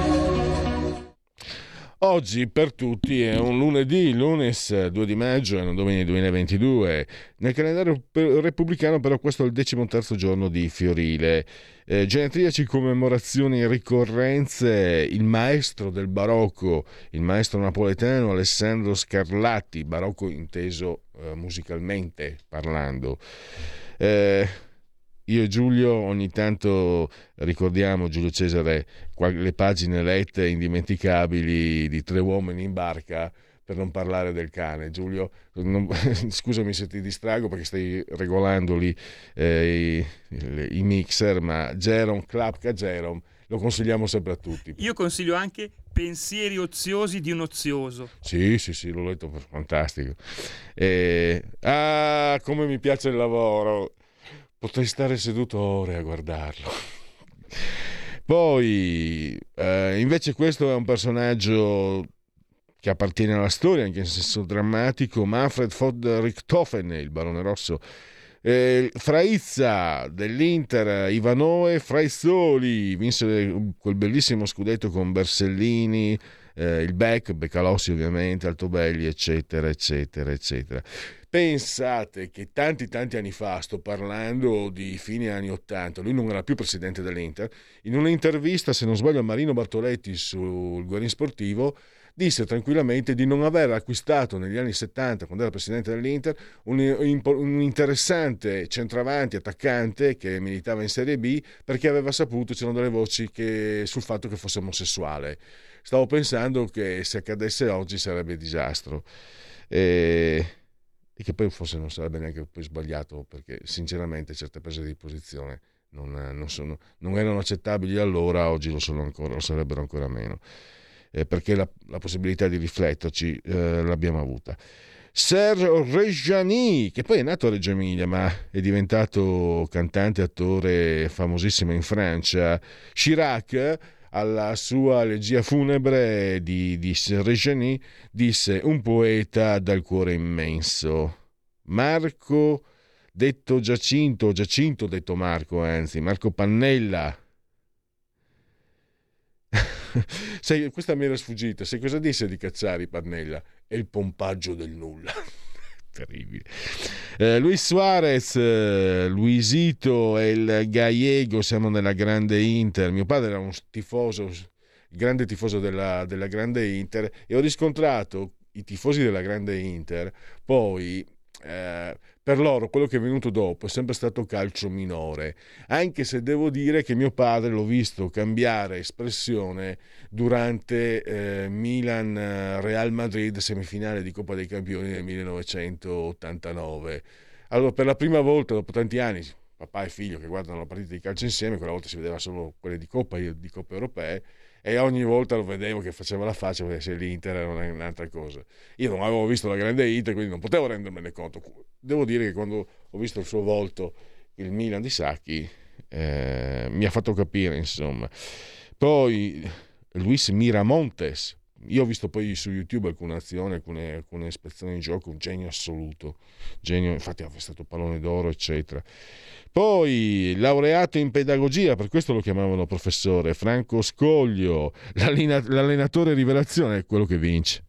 Oggi per tutti è un lunedì, lunes due di maggio, è un domenica duemilaventidue. Nel calendario repubblicano però questo è il decimoterzo giorno di Fiorile. Eh, genetriaci commemorazioni e ricorrenze, il maestro del barocco, il maestro napoletano Alessandro Scarlatti, barocco inteso eh, musicalmente parlando. Eh, Io e Giulio ogni tanto ricordiamo, Giulio Cesare, le pagine lette indimenticabili di Tre uomini in barca, per non parlare del cane. Giulio, non, scusami se ti distrago perché stai regolando lì eh, i, i mixer, ma Jerome, Klapka Jerome, lo consigliamo sempre a tutti. Io consiglio anche Pensieri oziosi di un ozioso. Sì, sì, sì, l'ho letto, fantastico. Eh, ah, come mi piace il lavoro! Potrei stare seduto ore a guardarlo. Poi, eh, invece questo è un personaggio che appartiene alla storia, anche in senso drammatico, Manfred von Richthofen, il Barone Rosso, eh, Fraizza dell'Inter, Ivanoe Fraizzoli, vinse quel bellissimo scudetto con Bersellini, eh, il Bec, Beccalossi ovviamente, Altobelli, eccetera, eccetera, eccetera. Pensate che tanti tanti anni fa, sto parlando di fine anni ottanta, lui non era più presidente dell'Inter, in un'intervista, se non sbaglio, a Marino Bartoletti sul Guerin Sportivo, disse tranquillamente di non aver acquistato negli anni settanta, quando era presidente dell'Inter, un, un interessante centravanti, attaccante, che militava in Serie B, perché aveva saputo, c'erano delle voci che, sul fatto che fosse omosessuale. Stavo pensando che se accadesse oggi sarebbe disastro. E... e che poi forse non sarebbe neanche poi sbagliato, perché sinceramente certe prese di posizione non, non, sono, non erano accettabili allora, oggi lo sono ancora, lo sarebbero ancora meno, eh, perché la, la possibilità di rifletterci eh, l'abbiamo avuta. Serge Reggiani, che poi è nato a Reggio Emilia ma è diventato cantante, attore, famosissimo in Francia. Chirac, alla sua elegia funebre di, di Reggiani, disse: un poeta dal cuore immenso. Marco detto Giacinto, Giacinto detto Marco, anzi Marco Pannella. Sai, questa mi era sfuggita. Sai cosa disse di Cacciari Pannella? È il pompaggio del nulla. Terribile. Eh, Luis Suarez, Luisito e il Gallego, siamo nella grande Inter. Mio padre era un tifoso, grande tifoso della, della grande Inter, e ho riscontrato i tifosi della grande Inter. Poi eh, per loro quello che è venuto dopo è sempre stato calcio minore, anche se devo dire che mio padre l'ho visto cambiare espressione durante eh, Milan-Real Madrid, semifinale di Coppa dei Campioni del millenovecentottantanove. Allora, per la prima volta dopo tanti anni, papà e figlio che guardano la partita di calcio insieme, quella volta si vedeva solo quelle di Coppa, io di Coppe Europee, e ogni volta lo vedevo che faceva la faccia, perché se l'Inter era un'altra cosa. Io non avevo visto la grande Inter, quindi non potevo rendermene conto. Devo dire che quando ho visto il suo volto, il Milan di Sacchi, eh, mi ha fatto capire, insomma. Poi Luis Miramontes, io ho visto poi su YouTube alcune azioni, alcune, alcune ispezioni in gioco, un genio assoluto, genio, infatti è stato pallone d'oro, eccetera. Poi laureato in pedagogia, per questo lo chiamavano professore, Franco Scoglio, l'allenatore rivelazione è quello che vince.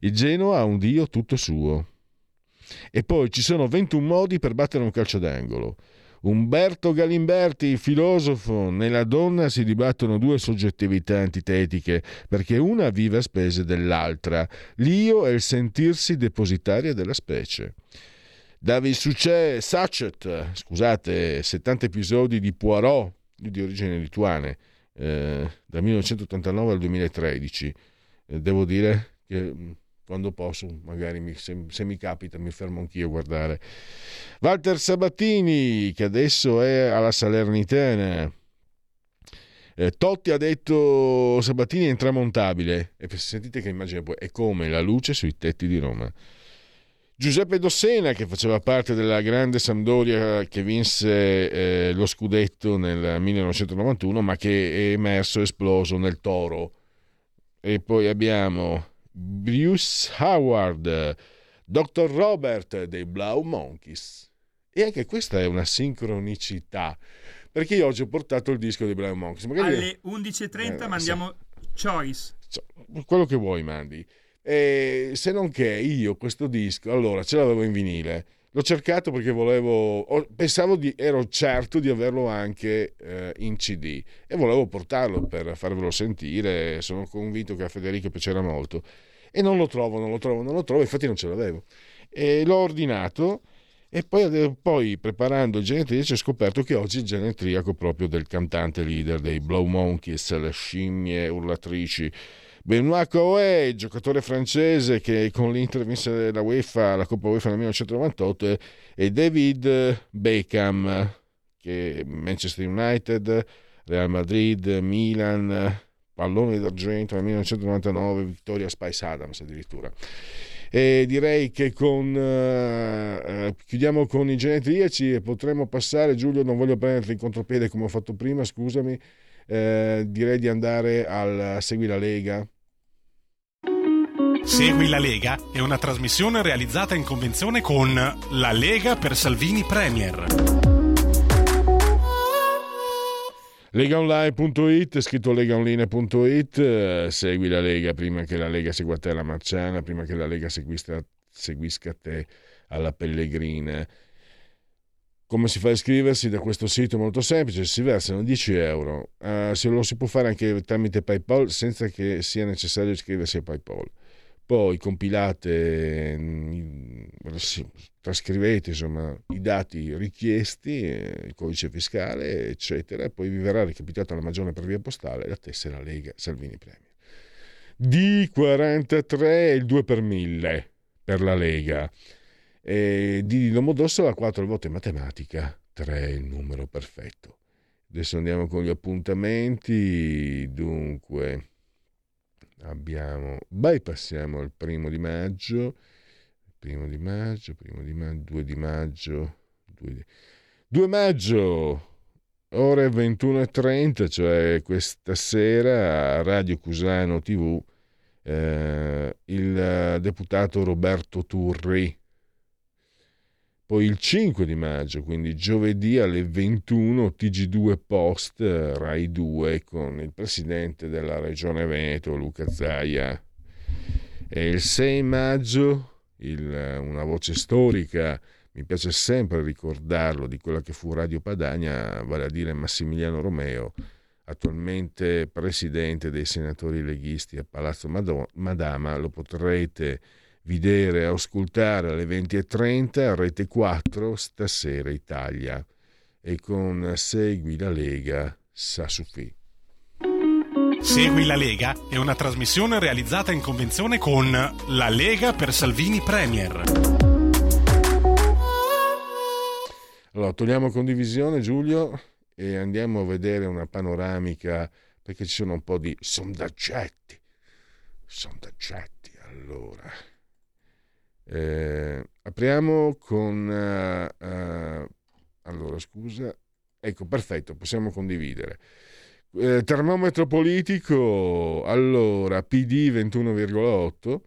Il Genoa ha un dio tutto suo. E poi ci sono ventuno modi per battere un calcio d'angolo. Umberto Galimberti, filosofo, nella donna si dibattono due soggettività antitetiche, perché una vive a spese dell'altra, l'io e il sentirsi depositaria della specie. David Suchet, Sachet, scusate, settanta episodi di Poirot, di origine lituane, eh, dal millenovecentottantanove al duemilatredici. Eh, devo dire che... quando posso, magari mi, se, se mi capita mi fermo anch'io a guardare. Walter Sabatini, che adesso è alla Salernitana, Eh, Totti ha detto Sabatini è intramontabile, e sentite che immagine, è come la luce sui tetti di Roma. Giuseppe Dossena, che faceva parte della grande Sampdoria che vinse eh, lo scudetto nel millenovecentonovantuno, ma che è emerso, esploso nel Toro. E poi abbiamo Bruce Howard, doctor Robert dei Blau Monkeys. E anche questa è una sincronicità, perché io oggi ho portato il disco dei Blau Monkeys. Magari alle undici e trenta eh, mandiamo so. Choice. Quello che vuoi mandi. E se non che io questo disco, allora, ce l'avevo in vinile, l'ho cercato perché volevo, pensavo di, ero certo di averlo anche eh, in C D, e volevo portarlo per farvelo sentire. Sono convinto che a Federico piacerà molto, e non lo trovo, non lo trovo, non lo trovo, infatti non ce l'avevo, e l'ho ordinato. E poi, poi preparando il genetriaco, ho scoperto che oggi il genetriaco proprio del cantante leader dei Blau Monkeys, le scimmie urlatrici, Benoît Coé, giocatore francese che con l'Inter vinse la UEFA, la Coppa UEFA nel millenovecentonovantotto, e David Beckham, che Manchester United, Real Madrid, Milan, pallone d'argento nel millenovecentonovantanove, vittoria Spice Adams addirittura. E direi che con eh, chiudiamo con i genetriaci e potremmo passare, Giulio, non voglio prenderti in contropiede come ho fatto prima, scusami, eh, direi di andare al Segui la Lega. Segui la Lega è una trasmissione realizzata in convenzione con la Lega per Salvini Premier. Legaonline.it, scritto legaonline.it, segui la Lega prima che la Lega segua te alla Marciana, prima che la Lega seguista, seguisca te alla Pellegrina. Come si fa a iscriversi? Da questo sito molto semplice, si versano dieci euro, uh, se lo si può fare anche tramite PayPal senza che sia necessario iscriversi a PayPal. Poi compilate, trascrivete insomma i dati richiesti, il codice fiscale eccetera, poi vi verrà recapitata la magione per via postale e la tessera Lega Salvini Premier D quarantatré, il due per mille per la Lega, e di Domodossola quattro il voto in matematica, tre il numero perfetto. Adesso andiamo con gli appuntamenti. Dunque abbiamo, bypassiamo il primo di maggio, primo di maggio, primo di maggio, due di maggio, due, di, due maggio, ore ventuno e trenta, cioè questa sera a Radio Cusano tivù, eh, il deputato Roberto Turri. Poi il cinque di maggio, quindi giovedì alle ventuno, T G due Post, Rai due, con il presidente della Regione Veneto, Luca Zaia. E il sei maggio, il, una voce storica, mi piace sempre ricordarlo, di quella che fu Radio Padania, vale a dire Massimiliano Romeo, attualmente presidente dei senatori leghisti a Palazzo Mado- Madama, lo potrete vedere, ascoltare alle venti e trenta, Rete quattro, Stasera Italia, e con Segui la Lega Sassufi. Segui la Lega è una trasmissione realizzata in convenzione con la Lega per Salvini Premier. Allora, togliamo condivisione, Giulio, e andiamo a vedere una panoramica, perché ci sono un po' di sondaggetti. Sondaggetti, allora... Eh, apriamo con uh, uh, allora scusa ecco perfetto, possiamo condividere. Eh, termometro politico, allora P D ventuno virgola otto,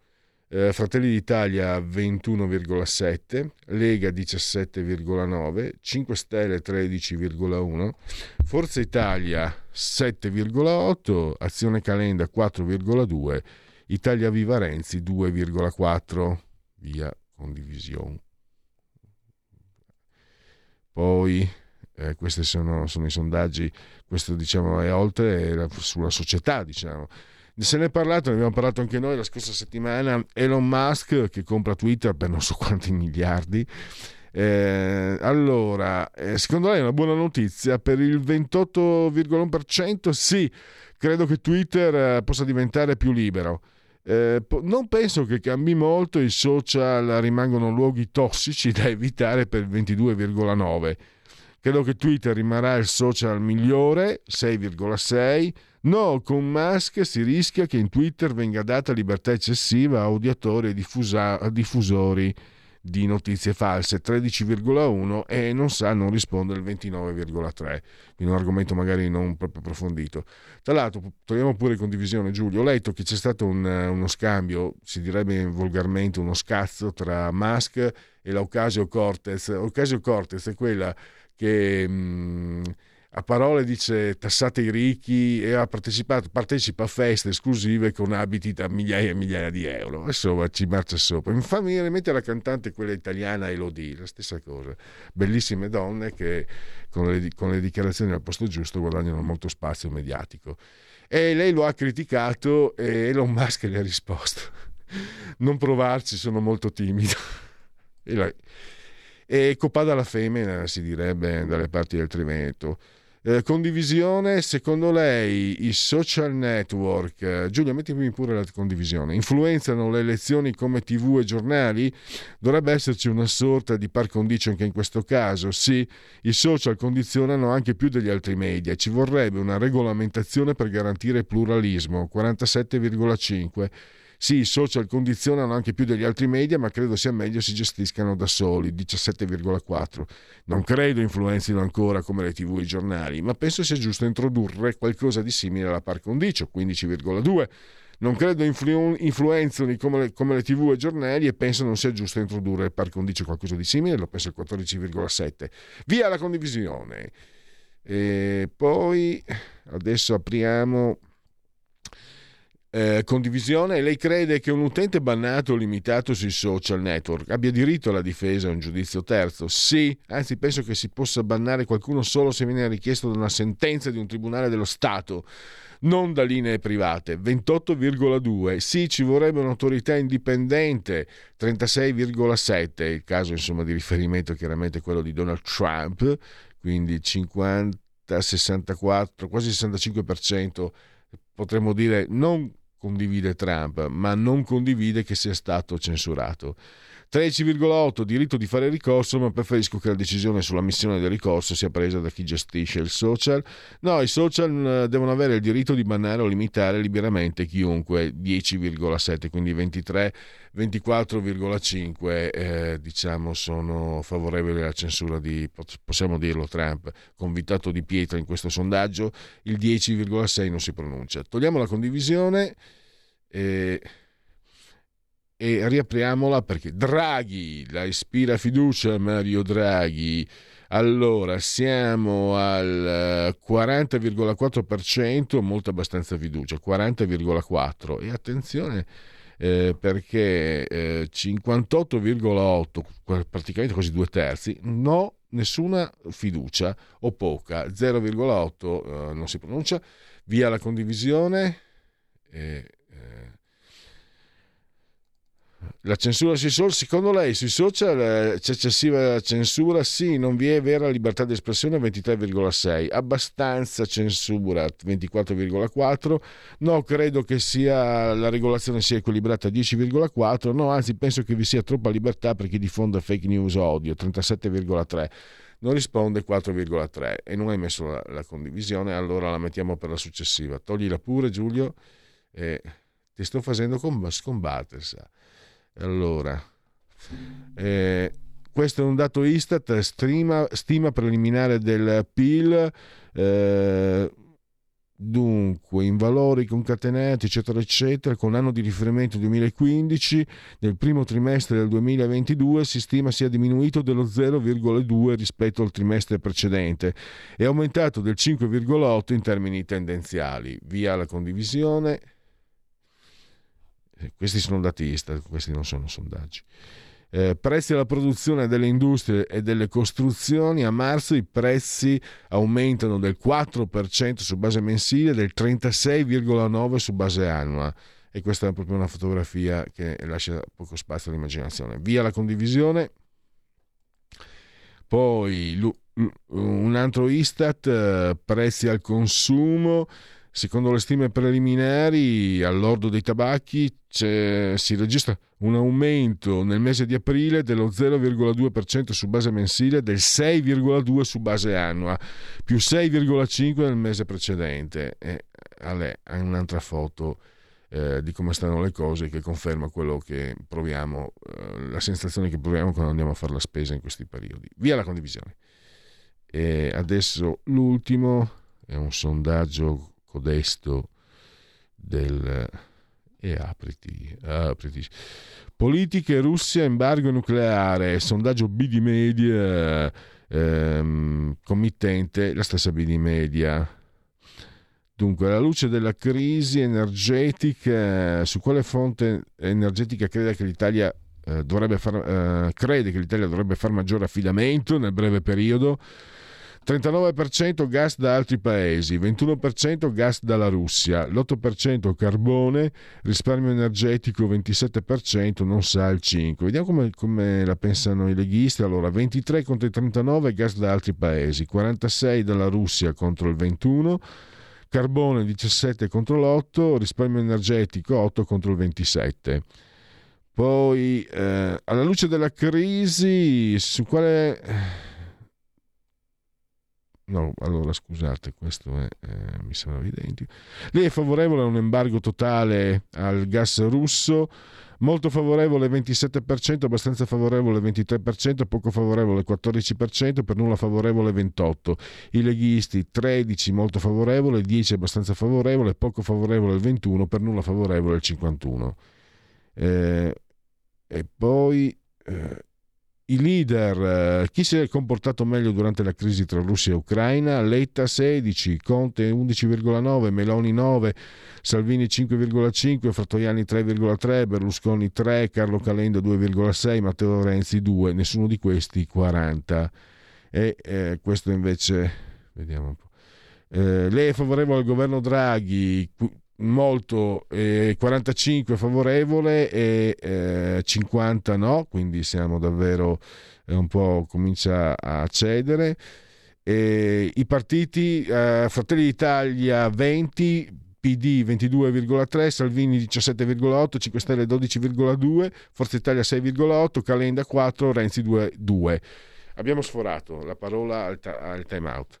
eh, Fratelli d'Italia ventuno virgola sette, Lega diciassette virgola nove, cinque Stelle tredici virgola uno, Forza Italia sette virgola otto, Azione Calenda quattro virgola due, Italia Viva Renzi due virgola quattro. Via condivisione. Poi eh, questi sono, sono i sondaggi, questo diciamo è oltre, è la, sulla società diciamo. Se ne è parlato, ne abbiamo parlato anche noi la scorsa settimana, Elon Musk che compra Twitter per non so quanti miliardi. Eh, allora, eh, secondo lei è una buona notizia? Per il ventotto virgola uno per cento sì, credo che Twitter eh, possa diventare più libero. Eh, non penso che cambi molto, i social rimangono luoghi tossici da evitare per il ventidue virgola nove. Credo che Twitter rimarrà il social migliore, sei virgola sei. No, con Musk si rischia che in Twitter venga data libertà eccessiva a odiatori e diffusa- diffusori di notizie false, tredici virgola uno, e non sa, non risponde il ventinove virgola tre, in un argomento magari non proprio approfondito. Tra l'altro, togliamo pure condivisione, Giulio, ho letto che c'è stato un, uno scambio, si direbbe volgarmente uno scazzo tra Musk e la Ocasio-Cortez. Ocasio-Cortez è quella che... Mh, a parole dice tassate i ricchi e ha partecipato, partecipa a feste esclusive con abiti da migliaia e migliaia di euro. Insomma, ci marcia sopra. Mi fa venire in mente la cantante, quella italiana, Elodie, la stessa cosa. Bellissime donne che con le, con le dichiarazioni al posto giusto guadagnano molto spazio mediatico. E lei lo ha criticato e Elon Musk le ha risposto: non provarci, sono molto timido. E, la, e copata la femmina, si direbbe dalle parti del Triveneto. Eh, condivisione, secondo lei i social network, Giulia mettimi pure la condivisione, influenzano le elezioni come tv e giornali? Dovrebbe esserci una sorta di par condicio anche in questo caso. Sì, i social condizionano anche più degli altri media, ci vorrebbe una regolamentazione per garantire pluralismo, quarantasette virgola cinque. Sì, i social condizionano anche più degli altri media, ma credo sia meglio si gestiscano da soli, diciassette virgola quattro. Non credo influenzino ancora come le tv e i giornali, ma penso sia giusto introdurre qualcosa di simile alla par condicio, quindici virgola due. Non credo influ- influenzino come le, come le tv e i giornali e penso non sia giusto introdurre par condicio qualcosa di simile, lo penso il quattordici virgola sette. Via la condivisione. E poi adesso apriamo... Eh, condivisione, lei crede che un utente bannato o limitato sui social network abbia diritto alla difesa e a un giudizio terzo? Sì, anzi penso che si possa bannare qualcuno solo se viene richiesto da una sentenza di un tribunale dello Stato, non da linee private. Ventotto virgola due. Sì, ci vorrebbe un'autorità indipendente. Trentasei virgola sette, il caso insomma di riferimento è chiaramente quello di Donald Trump, quindi cinquanta sessantaquattro, quasi sessantacinque per cento potremmo dire non condivide Trump, ma non condivide che sia stato censurato. tredici virgola otto, diritto di fare ricorso, ma preferisco che la decisione sulla missione del ricorso sia presa da chi gestisce il social. No, i social devono avere il diritto di bannare o limitare liberamente chiunque, dieci virgola sette, quindi ventitré ventiquattro virgola cinque eh, diciamo sono favorevoli alla censura di, possiamo dirlo, Trump, convitato di pietra in questo sondaggio, il dieci virgola sei non si pronuncia. Togliamo la condivisione e, e riapriamola, perché Draghi la ispira fiducia, Mario Draghi. Allora siamo al quaranta virgola quattro per cento, molto abbastanza fiducia, quaranta virgola quattro, e attenzione Eh, perché eh, cinquantotto virgola otto, praticamente quasi due terzi, no, nessuna fiducia o poca, zero virgola otto eh, non si pronuncia. Via la condivisione. eh, eh. La censura sui social, secondo lei sui social c'è eccessiva censura? Sì, non vi è vera libertà di espressione, ventitré virgola sei, abbastanza censura, ventiquattro virgola quattro, no, credo che sia la regolazione sia equilibrata, dieci virgola quattro, no, anzi penso che vi sia troppa libertà per chi diffonda fake news o odio, trentasette virgola tre, non risponde, quattro virgola tre, e non hai messo la, la condivisione, allora la mettiamo per la successiva, toglila pure Giulio, eh, ti sto facendo scombattere. Allora, eh, questo è un dato Istat, stima, stima preliminare del P I L, eh, dunque in valori concatenati eccetera eccetera, con anno di riferimento duemilaquindici, nel primo trimestre del duemilaventidue si stima sia diminuito dello zero virgola due rispetto al trimestre precedente e aumentato del cinque virgola otto in termini tendenziali. Via la condivisione. Questi sono dati Istat, questi non sono sondaggi. Eh, prezzi alla produzione delle industrie e delle costruzioni. A marzo i prezzi aumentano del quattro per cento su base mensile e del trentasei virgola nove per cento su base annua. E questa è proprio una fotografia che lascia poco spazio all'immaginazione. Via la condivisione. Poi un altro Istat, prezzi al consumo. Secondo le stime preliminari, all'ordo dei tabacchi c'è, si registra un aumento nel mese di aprile dello zero virgola due per cento su base mensile, del sei virgola due per cento su base annua, più sei virgola cinque per cento nel mese precedente. E allè, è un'altra foto eh, di come stanno le cose, che conferma quello che proviamo, eh, la sensazione che proviamo quando andiamo a fare la spesa in questi periodi. Via la condivisione. E adesso l'ultimo è un sondaggio codesto del e apriti, apriti politiche, Russia, embargo nucleare, sondaggio B D Media, ehm, committente la stessa B D Media. Dunque, alla luce della crisi energetica, su quale fonte energetica crede che l'Italia eh, dovrebbe far eh, crede che l'Italia dovrebbe far maggiore affidamento nel breve periodo? trentanove per cento gas da altri paesi, ventuno per cento gas dalla Russia, l'otto per cento carbone, risparmio energetico ventisette per cento, non sa il cinque per cento. Vediamo come, come la pensano i leghisti. Allora, ventitré contro i trentanove gas da altri paesi, quarantasei dalla Russia contro il ventuno, carbone diciassette contro l'otto, risparmio energetico otto contro il ventisette. Poi, eh, alla luce della crisi, su quale... No, allora scusate, questo è, eh, mi sembrava identico. Lei è favorevole a un embargo totale al gas russo, molto favorevole ventisette per cento, abbastanza favorevole ventitré per cento, poco favorevole quattordici per cento, per nulla favorevole ventotto per cento. I leghisti tredici molto favorevole, dieci abbastanza favorevole, poco favorevole il ventuno per cento, per nulla favorevole il cinquantuno per cento. Eh, e poi... Eh, I leader, chi si è comportato meglio durante la crisi tra Russia e Ucraina? Letta sedici, Conte undici virgola nove, Meloni nove, Salvini cinque virgola cinque, Frattoiani tre virgola tre, Berlusconi tre, Carlo Calenda due virgola sei, Matteo Renzi due, nessuno di questi quaranta. E eh, questo invece, vediamo un po'. Eh, lei è favorevole al governo Draghi, molto, eh, quarantacinque favorevole e eh, cinquanta no, quindi siamo davvero eh, un po', comincia a cedere. E i partiti, eh, Fratelli d'Italia venti, P D ventidue virgola tre, Salvini diciassette virgola otto, cinque Stelle dodici virgola due, Forza Italia sei virgola otto, Calenda quattro, Renzi due virgola due. Abbiamo sforato, la parola al, ta- al time out.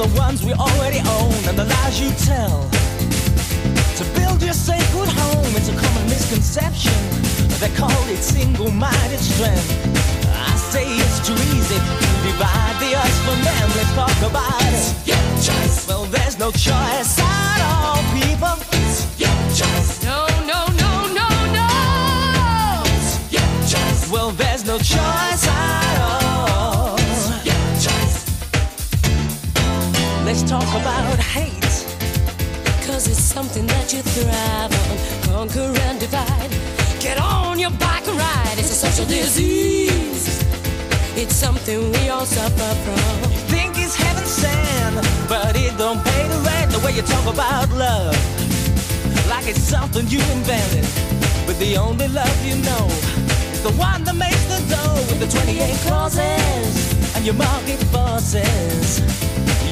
are the ones we already own, and the lies you tell to build your sacred home. It's a common misconception, they call it single-minded strength. I say it's too easy to divide the us from them. Let's talk about it. It's your choice. Well, there's no choice at all, people. It's your choice. No, no, no, no, no. It's your choice. Well, there's no choice at all. It's your choice. Let's talk about hate. Cause it's something that you thrive on. Conquer and divide. Get on your bike and ride. It's a social disease. It's something we all suffer from. You think it's heaven sent, but it don't pay the rent. The way you talk about love, like it's something you invented. But the only love you know is the one that makes the dough. With the twenty-eight clauses and your market forces,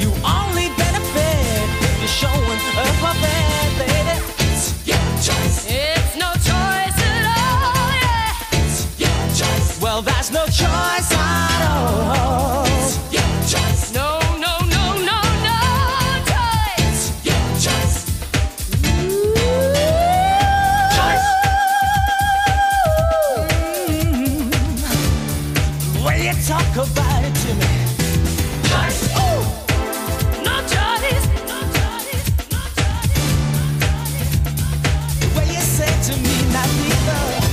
you only benefit if you're showing up a bad baby. It's your choice. It's no choice. Well, that's no choice at all. It's your choice. No, no, no, no, no choice. It's your choice. Ooh. Choice. Mm-hmm. The way you talk about it to me. Choice. Ooh. No choice. No choice. No choice. No choice. The way you said to me, not either.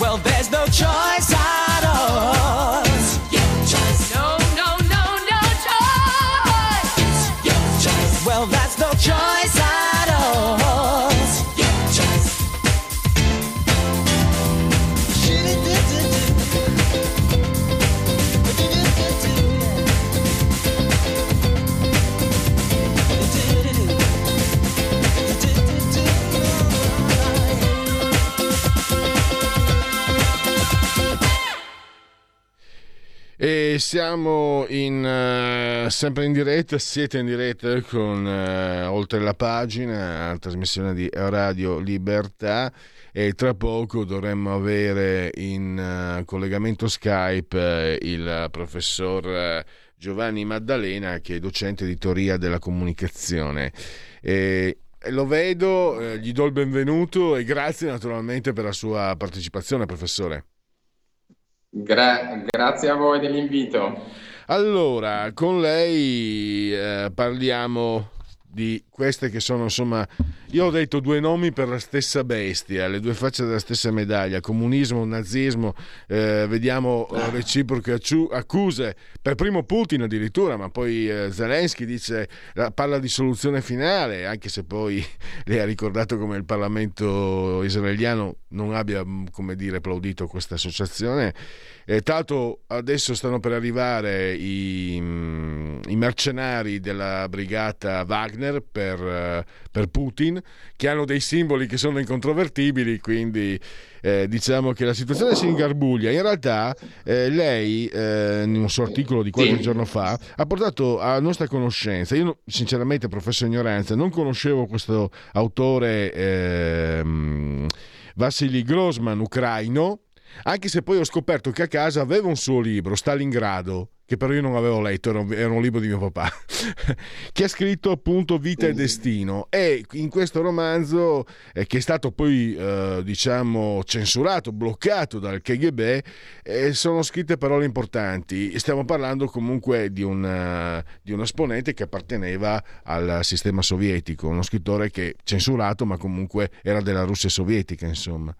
Well, there's no choice at all. It's your choice. No, no, no, no choice. It's your choice. Well, that's no choice at all. It's your choice. E siamo in, uh, sempre in diretta, siete in diretta con uh, Oltre la Pagina, la trasmissione di Radio Libertà, e tra poco dovremmo avere in uh, collegamento Skype uh, il professor uh, Giovanni Maddalena, che è docente di teoria della comunicazione. E lo vedo, eh, gli do il benvenuto e grazie naturalmente per la sua partecipazione, professore. Gra- grazie a voi dell'invito. Allora, con lei eh, parliamo di queste che sono, insomma, io ho detto due nomi per la stessa bestia, le due facce della stessa medaglia, comunismo, nazismo, eh, vediamo eh, reciproche accuse, per primo Putin addirittura, ma poi eh, Zelensky dice, parla di soluzione finale, anche se poi lei ha ricordato come il Parlamento israeliano non abbia, come dire, applaudito questa associazione. Eh, tanto adesso stanno per arrivare i, i mercenari della brigata Wagner per, per Putin, che hanno dei simboli che sono incontrovertibili, quindi eh, diciamo che la situazione si ingarbuglia. In realtà eh, lei eh, in un suo articolo di qualche sì. giorno fa ha portato a nostra conoscenza, io sinceramente, professo ignoranza, non conoscevo questo autore eh, Vassili Grossman, ucraino, anche se poi ho scoperto che a casa aveva un suo libro, Stalingrado, che però io non avevo letto, era un, era un libro di mio papà, che ha scritto appunto Vita e destino, e in questo romanzo eh, che è stato poi eh, diciamo censurato, bloccato dal K G B, eh, sono scritte parole importanti. Stiamo parlando comunque di un di un esponente che apparteneva al sistema sovietico, uno scrittore che censurato ma comunque era della Russia sovietica, insomma.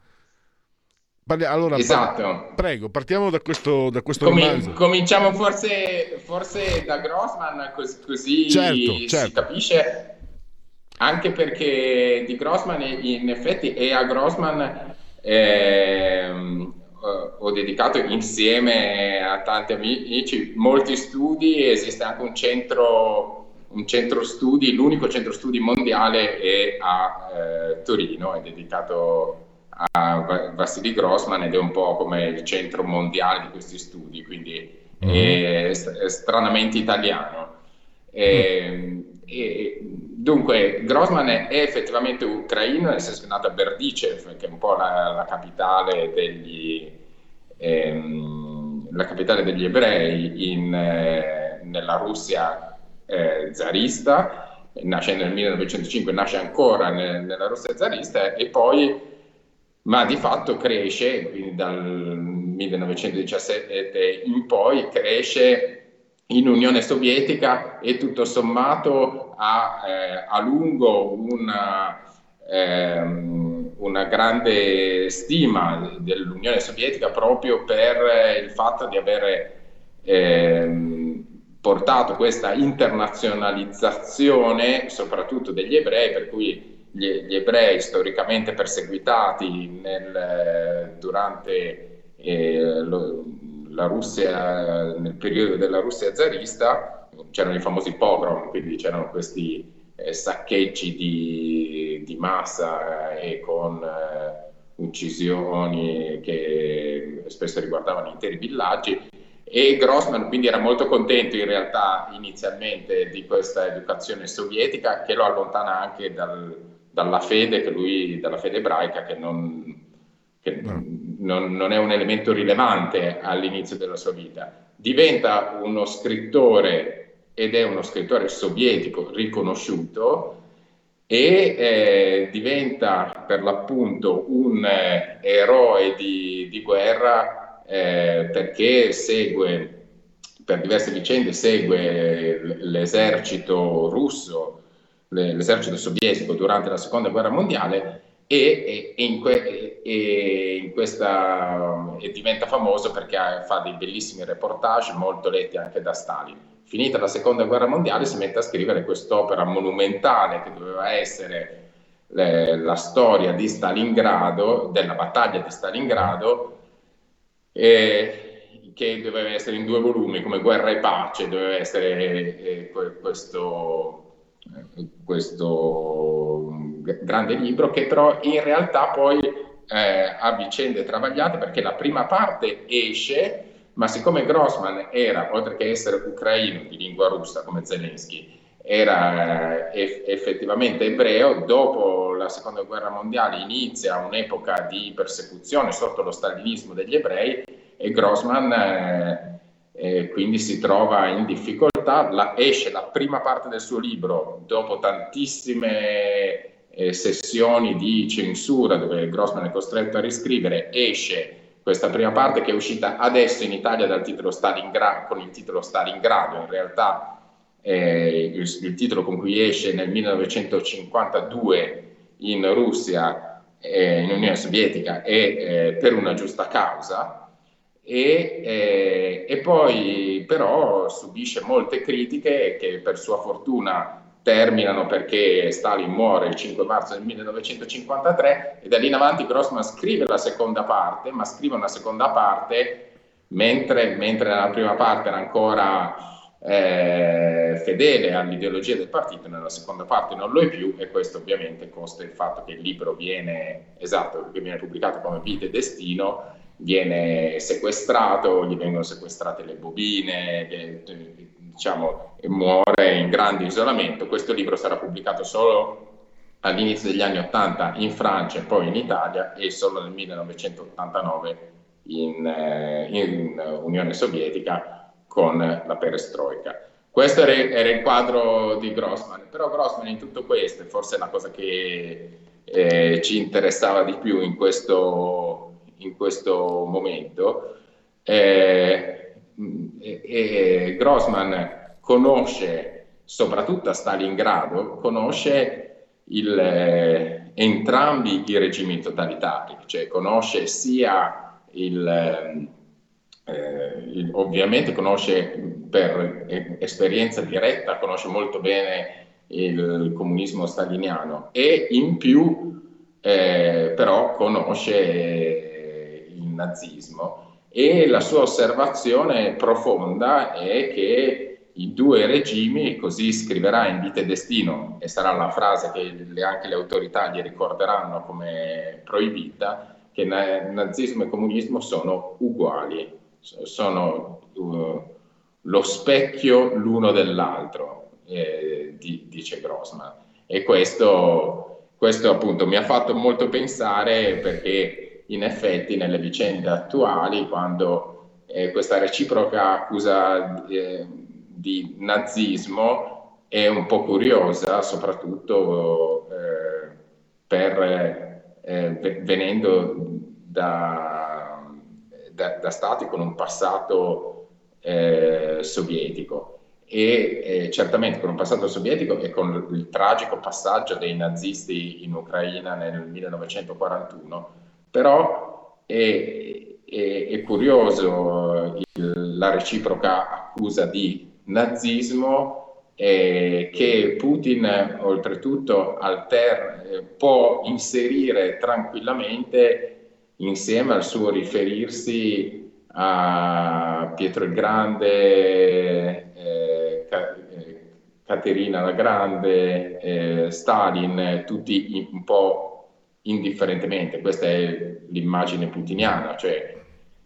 Allora, esatto. Prego, partiamo da questo, da questo Com- romanzo. Cominciamo forse, forse da Grossman, cos- così certo, si certo. capisce, anche perché di Grossman in effetti, e a Grossman ehm, ho dedicato insieme a tanti amici molti studi. Esiste anche un centro un centro studi, l'unico centro studi mondiale è a eh, Torino, è dedicato a Vassili Grossman, ed è un po' come il centro mondiale di questi studi, quindi mm-hmm. e stranamente italiano. E, mm. e, dunque Grossman è effettivamente ucraino, nel senso che è nato a Berdicev, che è un po' la, la capitale degli ehm, la capitale degli ebrei in, eh, nella Russia eh, zarista. Nasce nel millenovecentocinque, nasce ancora nel, nella Russia zarista, e poi ma di fatto cresce, quindi dal millenovecentodiciassette in poi cresce in Unione Sovietica, e tutto sommato ha eh, a lungo una, ehm, una grande stima dell'Unione Sovietica, proprio per il fatto di avere ehm, portato questa internazionalizzazione soprattutto degli ebrei, per cui gli, gli ebrei storicamente perseguitati nel, durante eh, lo, la Russia, nel periodo della Russia zarista, c'erano i famosi pogrom, quindi c'erano questi eh, saccheggi di, di massa e con eh, uccisioni che spesso riguardavano interi villaggi, e Grossman quindi era molto contento in realtà inizialmente di questa educazione sovietica, che lo allontana anche dal, dalla fede che lui, dalla fede ebraica, che non che non, non è un elemento rilevante all'inizio della sua vita. Diventa uno scrittore, ed è uno scrittore sovietico riconosciuto, e eh, diventa per l'appunto un eh, eroe di, di guerra, eh, perché segue, per diverse vicende, segue l'esercito russo, l'esercito sovietico durante la seconda guerra mondiale, E, e, in que, e, in questa, e diventa famoso perché fa dei bellissimi reportage, molto letti anche da Stalin. Finita la seconda guerra mondiale, si mette a scrivere quest'opera monumentale che doveva essere le, la storia di Stalingrado, della battaglia di Stalingrado, e, che doveva essere in due volumi, come Guerra e Pace, doveva essere eh, questo, questo grande libro, che però in realtà poi eh, ha vicende travagliate, perché la prima parte esce, ma siccome Grossman era, oltre che essere ucraino di lingua russa come Zelensky, era eh, effettivamente ebreo, dopo la seconda guerra mondiale inizia un'epoca di persecuzione sotto lo stalinismo degli ebrei, e Grossman eh, eh, quindi si trova in difficoltà. La, esce la prima parte del suo libro dopo tantissime Eh, sessioni di censura, dove Grossman è costretto a riscrivere. Esce questa prima parte, che è uscita adesso in Italia dal titolo Stalingrado, con il titolo Stalingrado. In realtà eh, il, il titolo con cui esce nel millenovecentocinquantadue in Russia, eh, in Unione Sovietica, è eh, Per una giusta causa, e, eh, e poi però subisce molte critiche che per sua fortuna terminano, perché Stalin muore il cinque marzo del millenovecentocinquantatré, e da lì in avanti Grossman scrive la seconda parte, ma scrive una seconda parte mentre, mentre nella prima parte era ancora eh, fedele all'ideologia del partito, nella seconda parte non lo è più, e questo ovviamente costa il fatto che il libro viene, esatto, che viene pubblicato come Vita e Destino, viene sequestrato, gli vengono sequestrate le bobine, le, diciamo, e muore in grande isolamento. Questo libro sarà pubblicato solo all'inizio degli anni ottanta in Francia e poi in Italia, e solo nel millenovecentottantanove in, eh, in Unione Sovietica con la perestroica. Questo era, era il quadro di Grossman, però Grossman in tutto questo, forse è la cosa che eh, ci interessava di più in questo, in questo momento, eh, e Grossman conosce, soprattutto a Stalingrado, conosce il, eh, entrambi i regimi totalitari, cioè conosce sia il, eh, il ovviamente conosce per eh, esperienza diretta, conosce molto bene il comunismo staliniano, e in più eh, però conosce eh, il nazismo. E la sua osservazione profonda è che i due regimi, così scriverà in Vita e Destino, e sarà la frase che le, anche le autorità gli ricorderanno come proibita, che nazismo e comunismo sono uguali, sono uh, lo specchio l'uno dell'altro, eh, di, dice Grossman, e questo, questo appunto mi ha fatto molto pensare, perché in effetti nelle vicende attuali, quando eh, questa reciproca accusa eh, di nazismo è un po' curiosa, soprattutto eh, per, eh, venendo da, da, da stati con un passato Eh, sovietico e eh, certamente con un passato sovietico e con il tragico passaggio dei nazisti in Ucraina nel millenovecentoquarantuno, però è, è, è curioso il, la reciproca accusa di nazismo, eh, che Putin oltretutto alter, può inserire tranquillamente insieme al suo riferirsi a Pietro il Grande, eh, Caterina la Grande, eh, Stalin, tutti in, un po' indifferentemente. Questa è l'immagine putiniana, cioè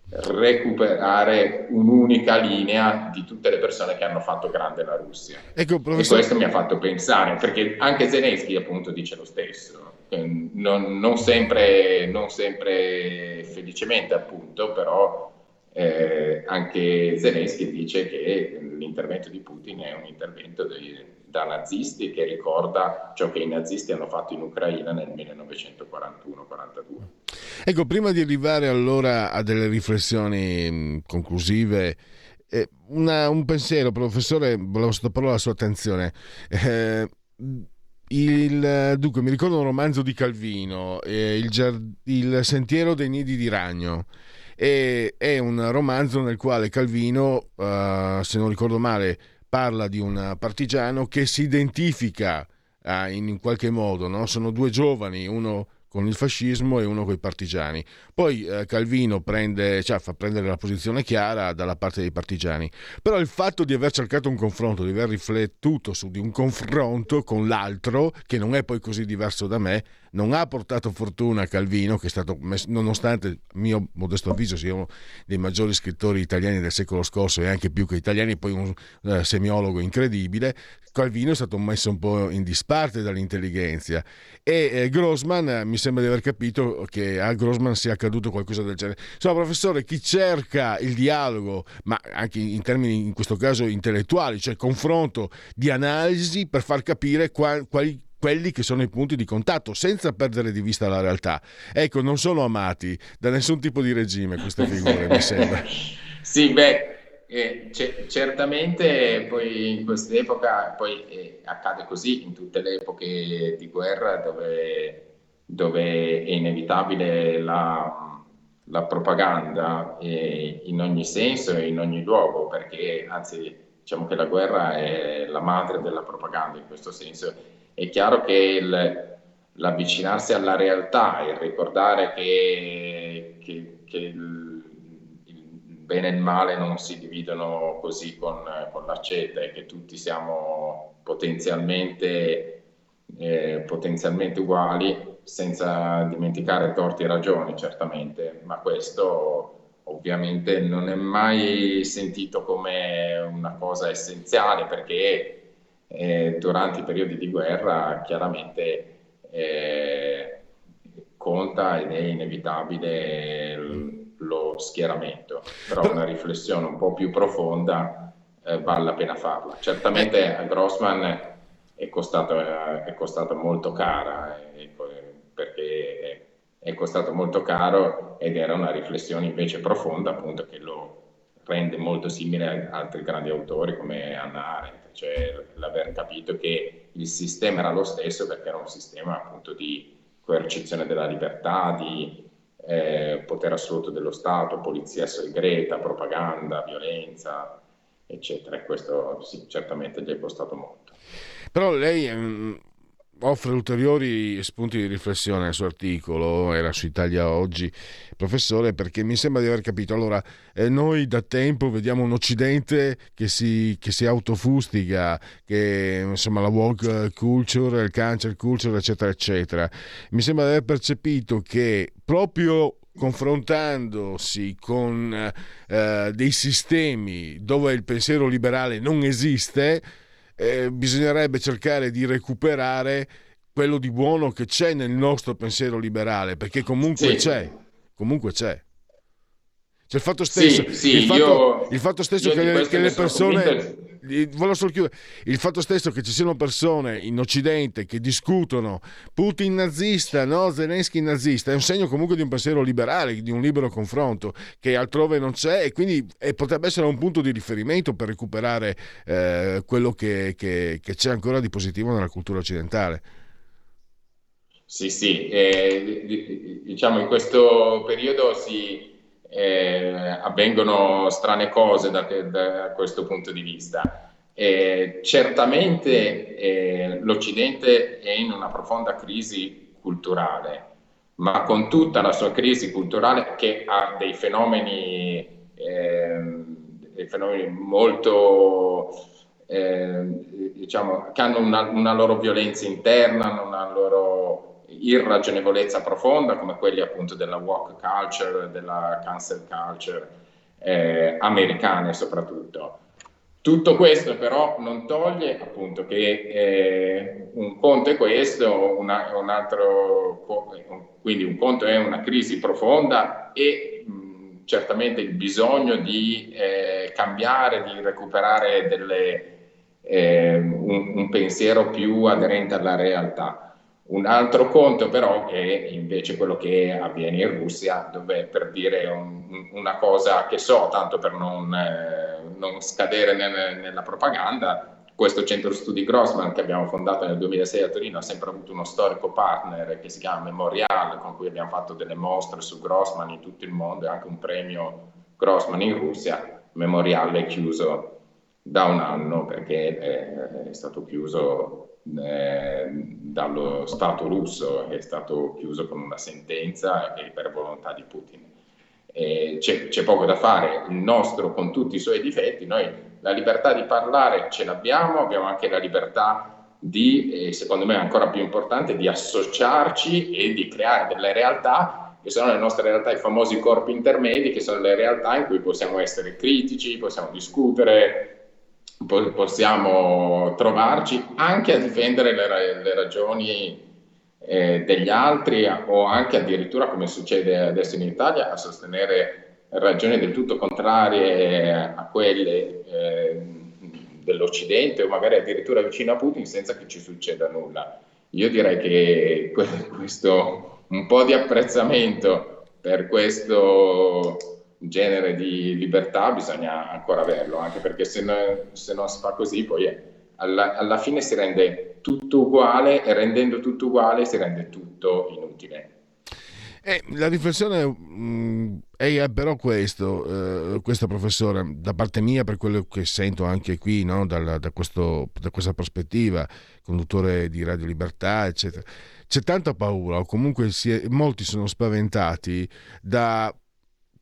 recuperare un'unica linea di tutte le persone che hanno fatto grande la Russia. Ecco, professor... E questo mi ha fatto pensare, perché anche Zelensky appunto dice lo stesso, non, non sempre, non sempre felicemente appunto, però Eh, anche Zelensky dice che l'intervento di Putin è un intervento di, da nazisti, che ricorda ciò che i nazisti hanno fatto in Ucraina nel millenovecentoquarantuno quarantadue. Ecco, prima di arrivare allora a delle riflessioni conclusive, eh, una, un pensiero, professore, volevo sottoporre la sua attenzione. Eh, il, dunque, mi ricordo un romanzo di Calvino, eh, il, giard- il sentiero dei nidi di ragno. E è un romanzo nel quale Calvino, uh, se non ricordo male, parla di un partigiano che si identifica uh, in qualche modo, no? Sono due giovani, uno con il fascismo e uno con i partigiani. Poi uh, Calvino prende, cioè, fa prendere la posizione chiara dalla parte dei partigiani, però il fatto di aver cercato un confronto, di aver riflettuto su di un confronto con l'altro che non è poi così diverso da me, non ha portato fortuna a Calvino, che è stato, nonostante a mio modesto avviso sia uno dei maggiori scrittori italiani del secolo scorso e anche più che italiani, poi un eh, semiologo incredibile. Calvino è stato messo un po' in disparte dall'intelligenza, e eh, Grossman, mi sembra di aver capito che a Grossman sia accaduto qualcosa del genere. Insomma, professore, chi cerca il dialogo, ma anche in termini, in questo caso, intellettuali, cioè confronto di analisi per far capire quali qual, quelli che sono i punti di contatto senza perdere di vista la realtà. Ecco, non sono amati da nessun tipo di regime queste figure, mi sembra. Sì, beh, eh, c- certamente poi in quest'epoca, poi eh, accade così in tutte le epoche di guerra dove, dove è inevitabile la, la propaganda, eh, in ogni senso e in ogni luogo, perché anzi diciamo che la guerra è la madre della propaganda in questo senso. È chiaro che il, l'avvicinarsi alla realtà, il ricordare che, che, che il, il bene e il male non si dividono così con, con l'accetta, e che tutti siamo potenzialmente, eh, potenzialmente uguali, senza dimenticare torti e ragioni, certamente, ma questo ovviamente non è mai sentito come una cosa essenziale, perché Eh, durante i periodi di guerra chiaramente eh, conta ed è inevitabile l- lo schieramento, però una riflessione un po' più profonda eh, vale la pena farla. Certamente a Grossman è costato, è costato molto cara, eh, perché è costato molto caro, ed era una riflessione invece profonda, appunto, che lo rende molto simile a altri grandi autori come Hannah Arendt, cioè l'aver capito che il sistema era lo stesso, perché era un sistema appunto di coercizione della libertà, di eh, potere assoluto dello Stato, polizia segreta, propaganda, violenza, eccetera. E questo sì, certamente gli è costato molto. Però lei ehm, offre ulteriori spunti di riflessione nel suo articolo, era su Italia Oggi, professore, perché mi sembra di aver capito. Allora, eh, noi da tempo vediamo un Occidente che si, che si autofustiga, che insomma la woke culture, il cancel culture, eccetera, eccetera. Mi sembra di aver percepito che proprio confrontandosi con eh, dei sistemi dove il pensiero liberale non esiste, eh, bisognerebbe cercare di recuperare quello di buono che c'è nel nostro pensiero liberale, perché comunque sì. c'è, comunque c'è. Cioè, il fatto stesso, sì, sì, il, fatto, io, il fatto stesso che le, che le persone, voglio solo chiudere, il fatto stesso che ci siano persone in Occidente che discutono Putin nazista, no, Zelensky nazista, è un segno comunque di un pensiero liberale, di un libero confronto che altrove non c'è, e quindi e potrebbe essere un punto di riferimento per recuperare eh, quello che, che, che c'è ancora di positivo nella cultura occidentale. Sì, sì, eh, diciamo in questo periodo si... Eh, avvengono strane cose da, da questo punto di vista. Eh, certamente eh, l'Occidente è in una profonda crisi culturale, ma con tutta la sua crisi culturale che ha dei fenomeni, eh, dei fenomeni molto, eh, diciamo, che hanno una, una loro violenza interna, una loro irragionevolezza profonda, come quelli appunto della woke culture, della cancel culture eh, americane soprattutto. Tutto questo però non toglie appunto che eh, un conto è questo, una, un altro, quindi un conto è una crisi profonda e mh, certamente il bisogno di eh, cambiare, di recuperare delle, eh, un, un pensiero più aderente alla realtà. Un altro conto però è invece quello che avviene in Russia, dove per dire un, una cosa che so, tanto per non, eh, non scadere nel, nella propaganda, questo centro studi Grossman che abbiamo fondato nel duemilasei a Torino ha sempre avuto uno storico partner che si chiama Memorial, con cui abbiamo fatto delle mostre su Grossman in tutto il mondo e anche un premio Grossman in Russia. Memorial è chiuso da un anno perché è, è stato chiuso... Eh, dallo Stato russo, è stato chiuso con una sentenza e per volontà di Putin. Eh, c'è, c'è poco da fare, il nostro con tutti i suoi difetti, noi la libertà di parlare ce l'abbiamo, abbiamo anche la libertà di, eh, secondo me ancora più importante, di associarci e di creare delle realtà che sono le nostre realtà, i famosi corpi intermedi, che sono le realtà in cui possiamo essere critici, possiamo discutere, possiamo trovarci anche a difendere le, le ragioni eh, degli altri, o anche addirittura, come succede adesso in Italia, a sostenere ragioni del tutto contrarie a quelle eh, dell'Occidente, o magari addirittura vicino a Putin, senza che ci succeda nulla. Io direi che questo, un po' di apprezzamento per questo genere di libertà bisogna ancora averlo, anche perché se, no, se non si fa così poi eh, alla, alla fine si rende tutto uguale, e rendendo tutto uguale si rende tutto inutile. Eh, la riflessione mh, è però questo, eh, questo professore, da parte mia, per quello che sento anche qui, no, dalla, da, questo, da questa prospettiva, conduttore di Radio Libertà, eccetera, c'è tanta paura, o comunque si è, molti sono spaventati da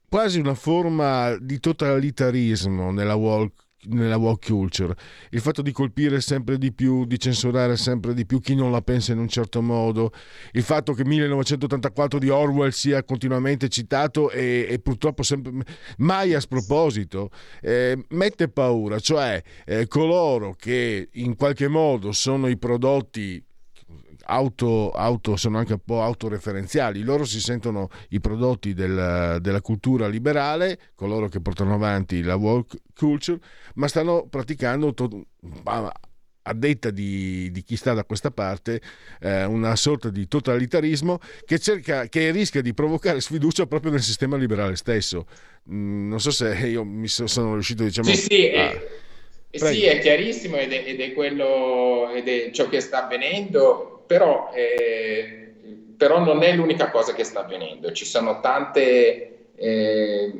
quasi una forma di totalitarismo nella woke, nella woke culture, il fatto di colpire sempre di più, di censurare sempre di più chi non la pensa in un certo modo, il fatto che millenovecentottantaquattro di Orwell sia continuamente citato e, e purtroppo sempre, mai a sproposito, eh, mette paura, cioè eh, coloro che in qualche modo sono i prodotti Auto, auto sono anche un po' autoreferenziali, loro si sentono i prodotti del, della cultura liberale, coloro che portano avanti la woke culture, ma stanno praticando to- a detta di, di chi sta da questa parte eh, una sorta di totalitarismo che cerca, che rischia di provocare sfiducia proprio nel sistema liberale stesso. Mm, non so se io mi so, sono riuscito, diciamo, sì, sì, a... eh. Prego. Sì, è chiarissimo ed è, ed è quello ed è ciò che sta avvenendo, però, eh, però non è l'unica cosa che sta avvenendo. Ci sono tante, eh,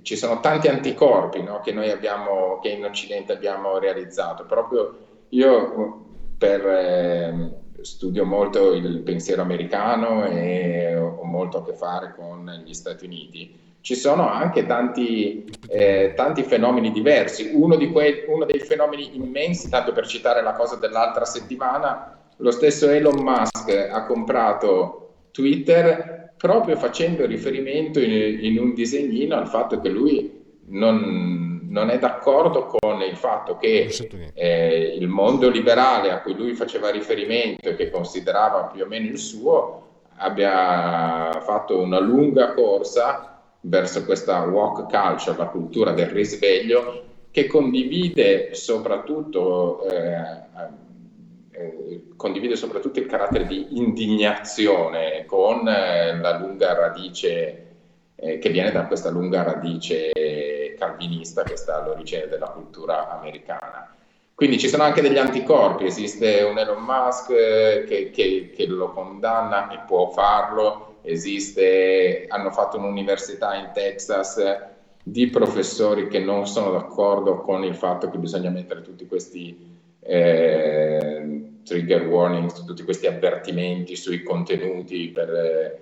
ci sono tanti anticorpi, no, che noi abbiamo, che in Occidente abbiamo realizzato. Proprio io per, eh, studio molto il pensiero americano e ho molto a che fare con gli Stati Uniti. Ci sono anche tanti, eh, tanti fenomeni diversi. Uno, di que- uno dei fenomeni immensi, tanto per citare la cosa dell'altra settimana, lo stesso Elon Musk ha comprato Twitter proprio facendo riferimento in, in un disegnino al fatto che lui non, non è d'accordo con il fatto che eh, il mondo liberale a cui lui faceva riferimento e che considerava più o meno il suo abbia fatto una lunga corsa verso questa woke culture, la cultura del risveglio, che condivide soprattutto eh, eh, condivide soprattutto il carattere di indignazione con eh, la lunga radice eh, che viene da questa lunga radice calvinista che sta all'origine della cultura americana. Quindi ci sono anche degli anticorpi, esiste un Elon Musk che, che, che lo condanna e può farlo, esiste, hanno fatto un'università in Texas di professori che non sono d'accordo con il fatto che bisogna mettere tutti questi eh, trigger warnings, tutti questi avvertimenti sui contenuti per,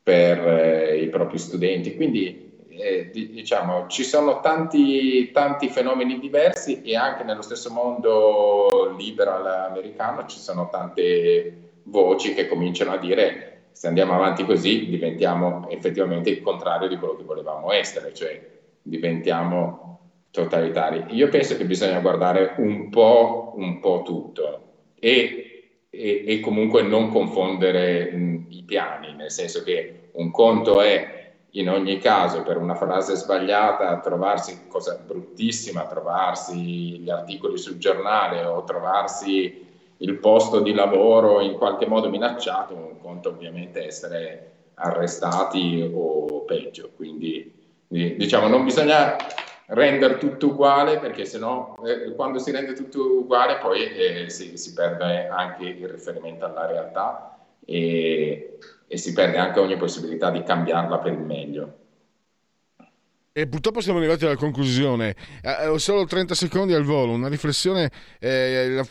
per eh, i propri studenti. Quindi Eh, diciamo ci sono tanti tanti fenomeni diversi e anche nello stesso mondo liberal americano ci sono tante voci che cominciano a dire: se andiamo avanti così diventiamo effettivamente il contrario di quello che volevamo essere, cioè diventiamo totalitari. Io penso che bisogna guardare un po' un po' tutto e, e, e comunque non confondere mh, i piani, nel senso che un conto è in ogni caso per una frase sbagliata trovarsi, cosa bruttissima, trovarsi gli articoli sul giornale o trovarsi il posto di lavoro in qualche modo minacciato, un conto ovviamente essere arrestati o peggio. Quindi diciamo non bisogna rendere tutto uguale, perché sennò eh, quando si rende tutto uguale poi eh, si, si perde anche il riferimento alla realtà e e si perde anche ogni possibilità di cambiarla per il meglio. E purtroppo siamo arrivati alla conclusione. Eh, ho solo trenta secondi al volo, una riflessione eh, la,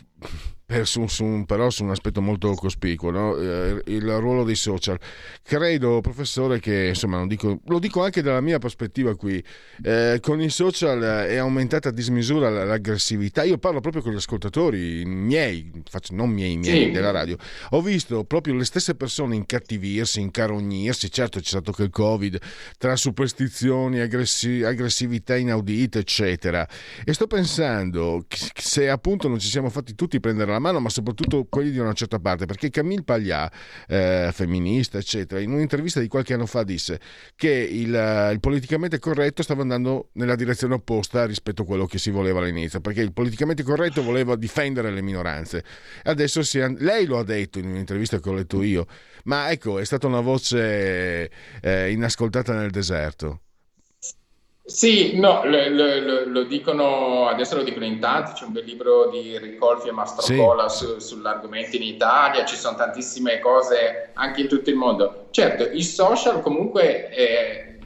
per, su, su, però su un aspetto molto cospicuo, no? eh, il ruolo dei social. Credo, professore, che insomma non dico, lo dico anche dalla mia prospettiva qui, eh, con i social è aumentata a dismisura l'aggressività. Io parlo proprio con gli ascoltatori miei, faccio, non miei, miei sì. della radio. Ho visto proprio le stesse persone incattivirsi, incarognirsi. Certo, c'è stato che il Covid, tra superstizioni, aggressioni, aggressività inaudita, eccetera, e sto pensando se appunto non ci siamo fatti tutti prendere la mano, ma soprattutto quelli di una certa parte, perché Camille Paglia, eh, femminista eccetera, in un'intervista di qualche anno fa disse che il, il politicamente corretto stava andando nella direzione opposta rispetto a quello che si voleva all'inizio, perché il politicamente corretto voleva difendere le minoranze, adesso si, lei lo ha detto in un'intervista che ho letto io, ma ecco, è stata una voce eh, inascoltata nel deserto. Sì, no, lo, lo, lo dicono, adesso lo dicono in tanti, c'è un bel libro di Ricolfi e Mastrocola sì. su, sull'argomento in Italia, ci sono tantissime cose anche in tutto il mondo. Certo, i social comunque eh,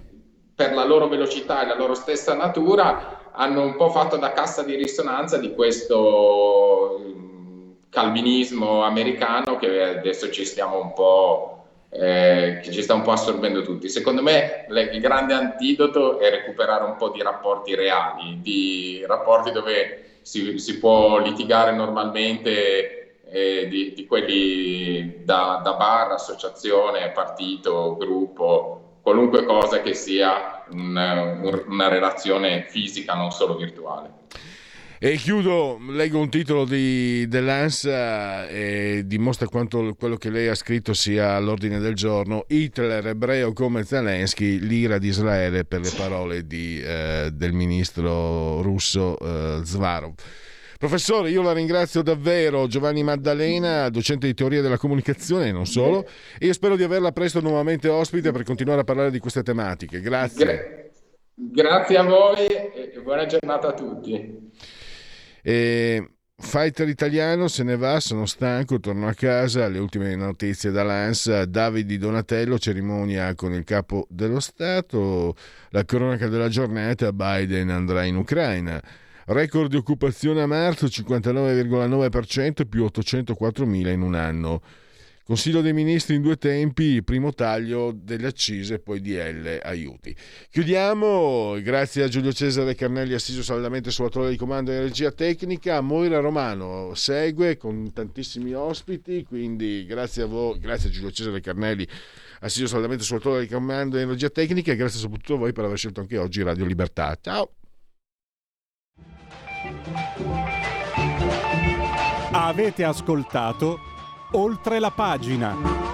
per la loro velocità e la loro stessa natura hanno un po' fatto da cassa di risonanza di questo um, calvinismo americano che adesso ci stiamo un po'... Eh, che ci sta un po' assorbendo tutti. Secondo me le, il grande antidoto è recuperare un po' di rapporti reali, di rapporti dove si, si può litigare normalmente eh, di, di quelli da, da bar, associazione, partito, gruppo, qualunque cosa che sia una, una relazione fisica, non solo virtuale. E chiudo, leggo un titolo di, dell'Ansa e dimostra quanto quello che lei ha scritto sia all'ordine del giorno: Hitler ebreo come Zelensky, l'ira di Israele, per le parole di, eh, del ministro russo eh, Zvarov. Professore, io la ringrazio davvero, Giovanni Maddalena, docente di teoria della comunicazione e non solo, e io spero di averla presto nuovamente ospite per continuare a parlare di queste tematiche. Grazie. Grazie a voi e buona giornata a tutti. E fighter italiano se ne va, sono stanco, torno a casa. Le ultime notizie dall'Ansa: Davide Donatello, cerimonia con il capo dello Stato. La cronaca della giornata: Biden andrà in Ucraina. Record di occupazione a marzo, cinquantanove virgola nove per cento, più ottocentoquattromila in un anno. Consiglio dei Ministri in due tempi, primo taglio delle accise, poi D L aiuti. Chiudiamo, grazie a Giulio Cesare Carnelli, assiso saldamente sulla torre di comando e regia tecnica. Moira Romano segue con tantissimi ospiti, quindi grazie a voi, grazie a Giulio Cesare Carnelli, assiso saldamente sulla torre di comando e regia tecnica, e grazie soprattutto a voi per aver scelto anche oggi Radio Libertà. Ciao! Avete ascoltato Oltre la pagina.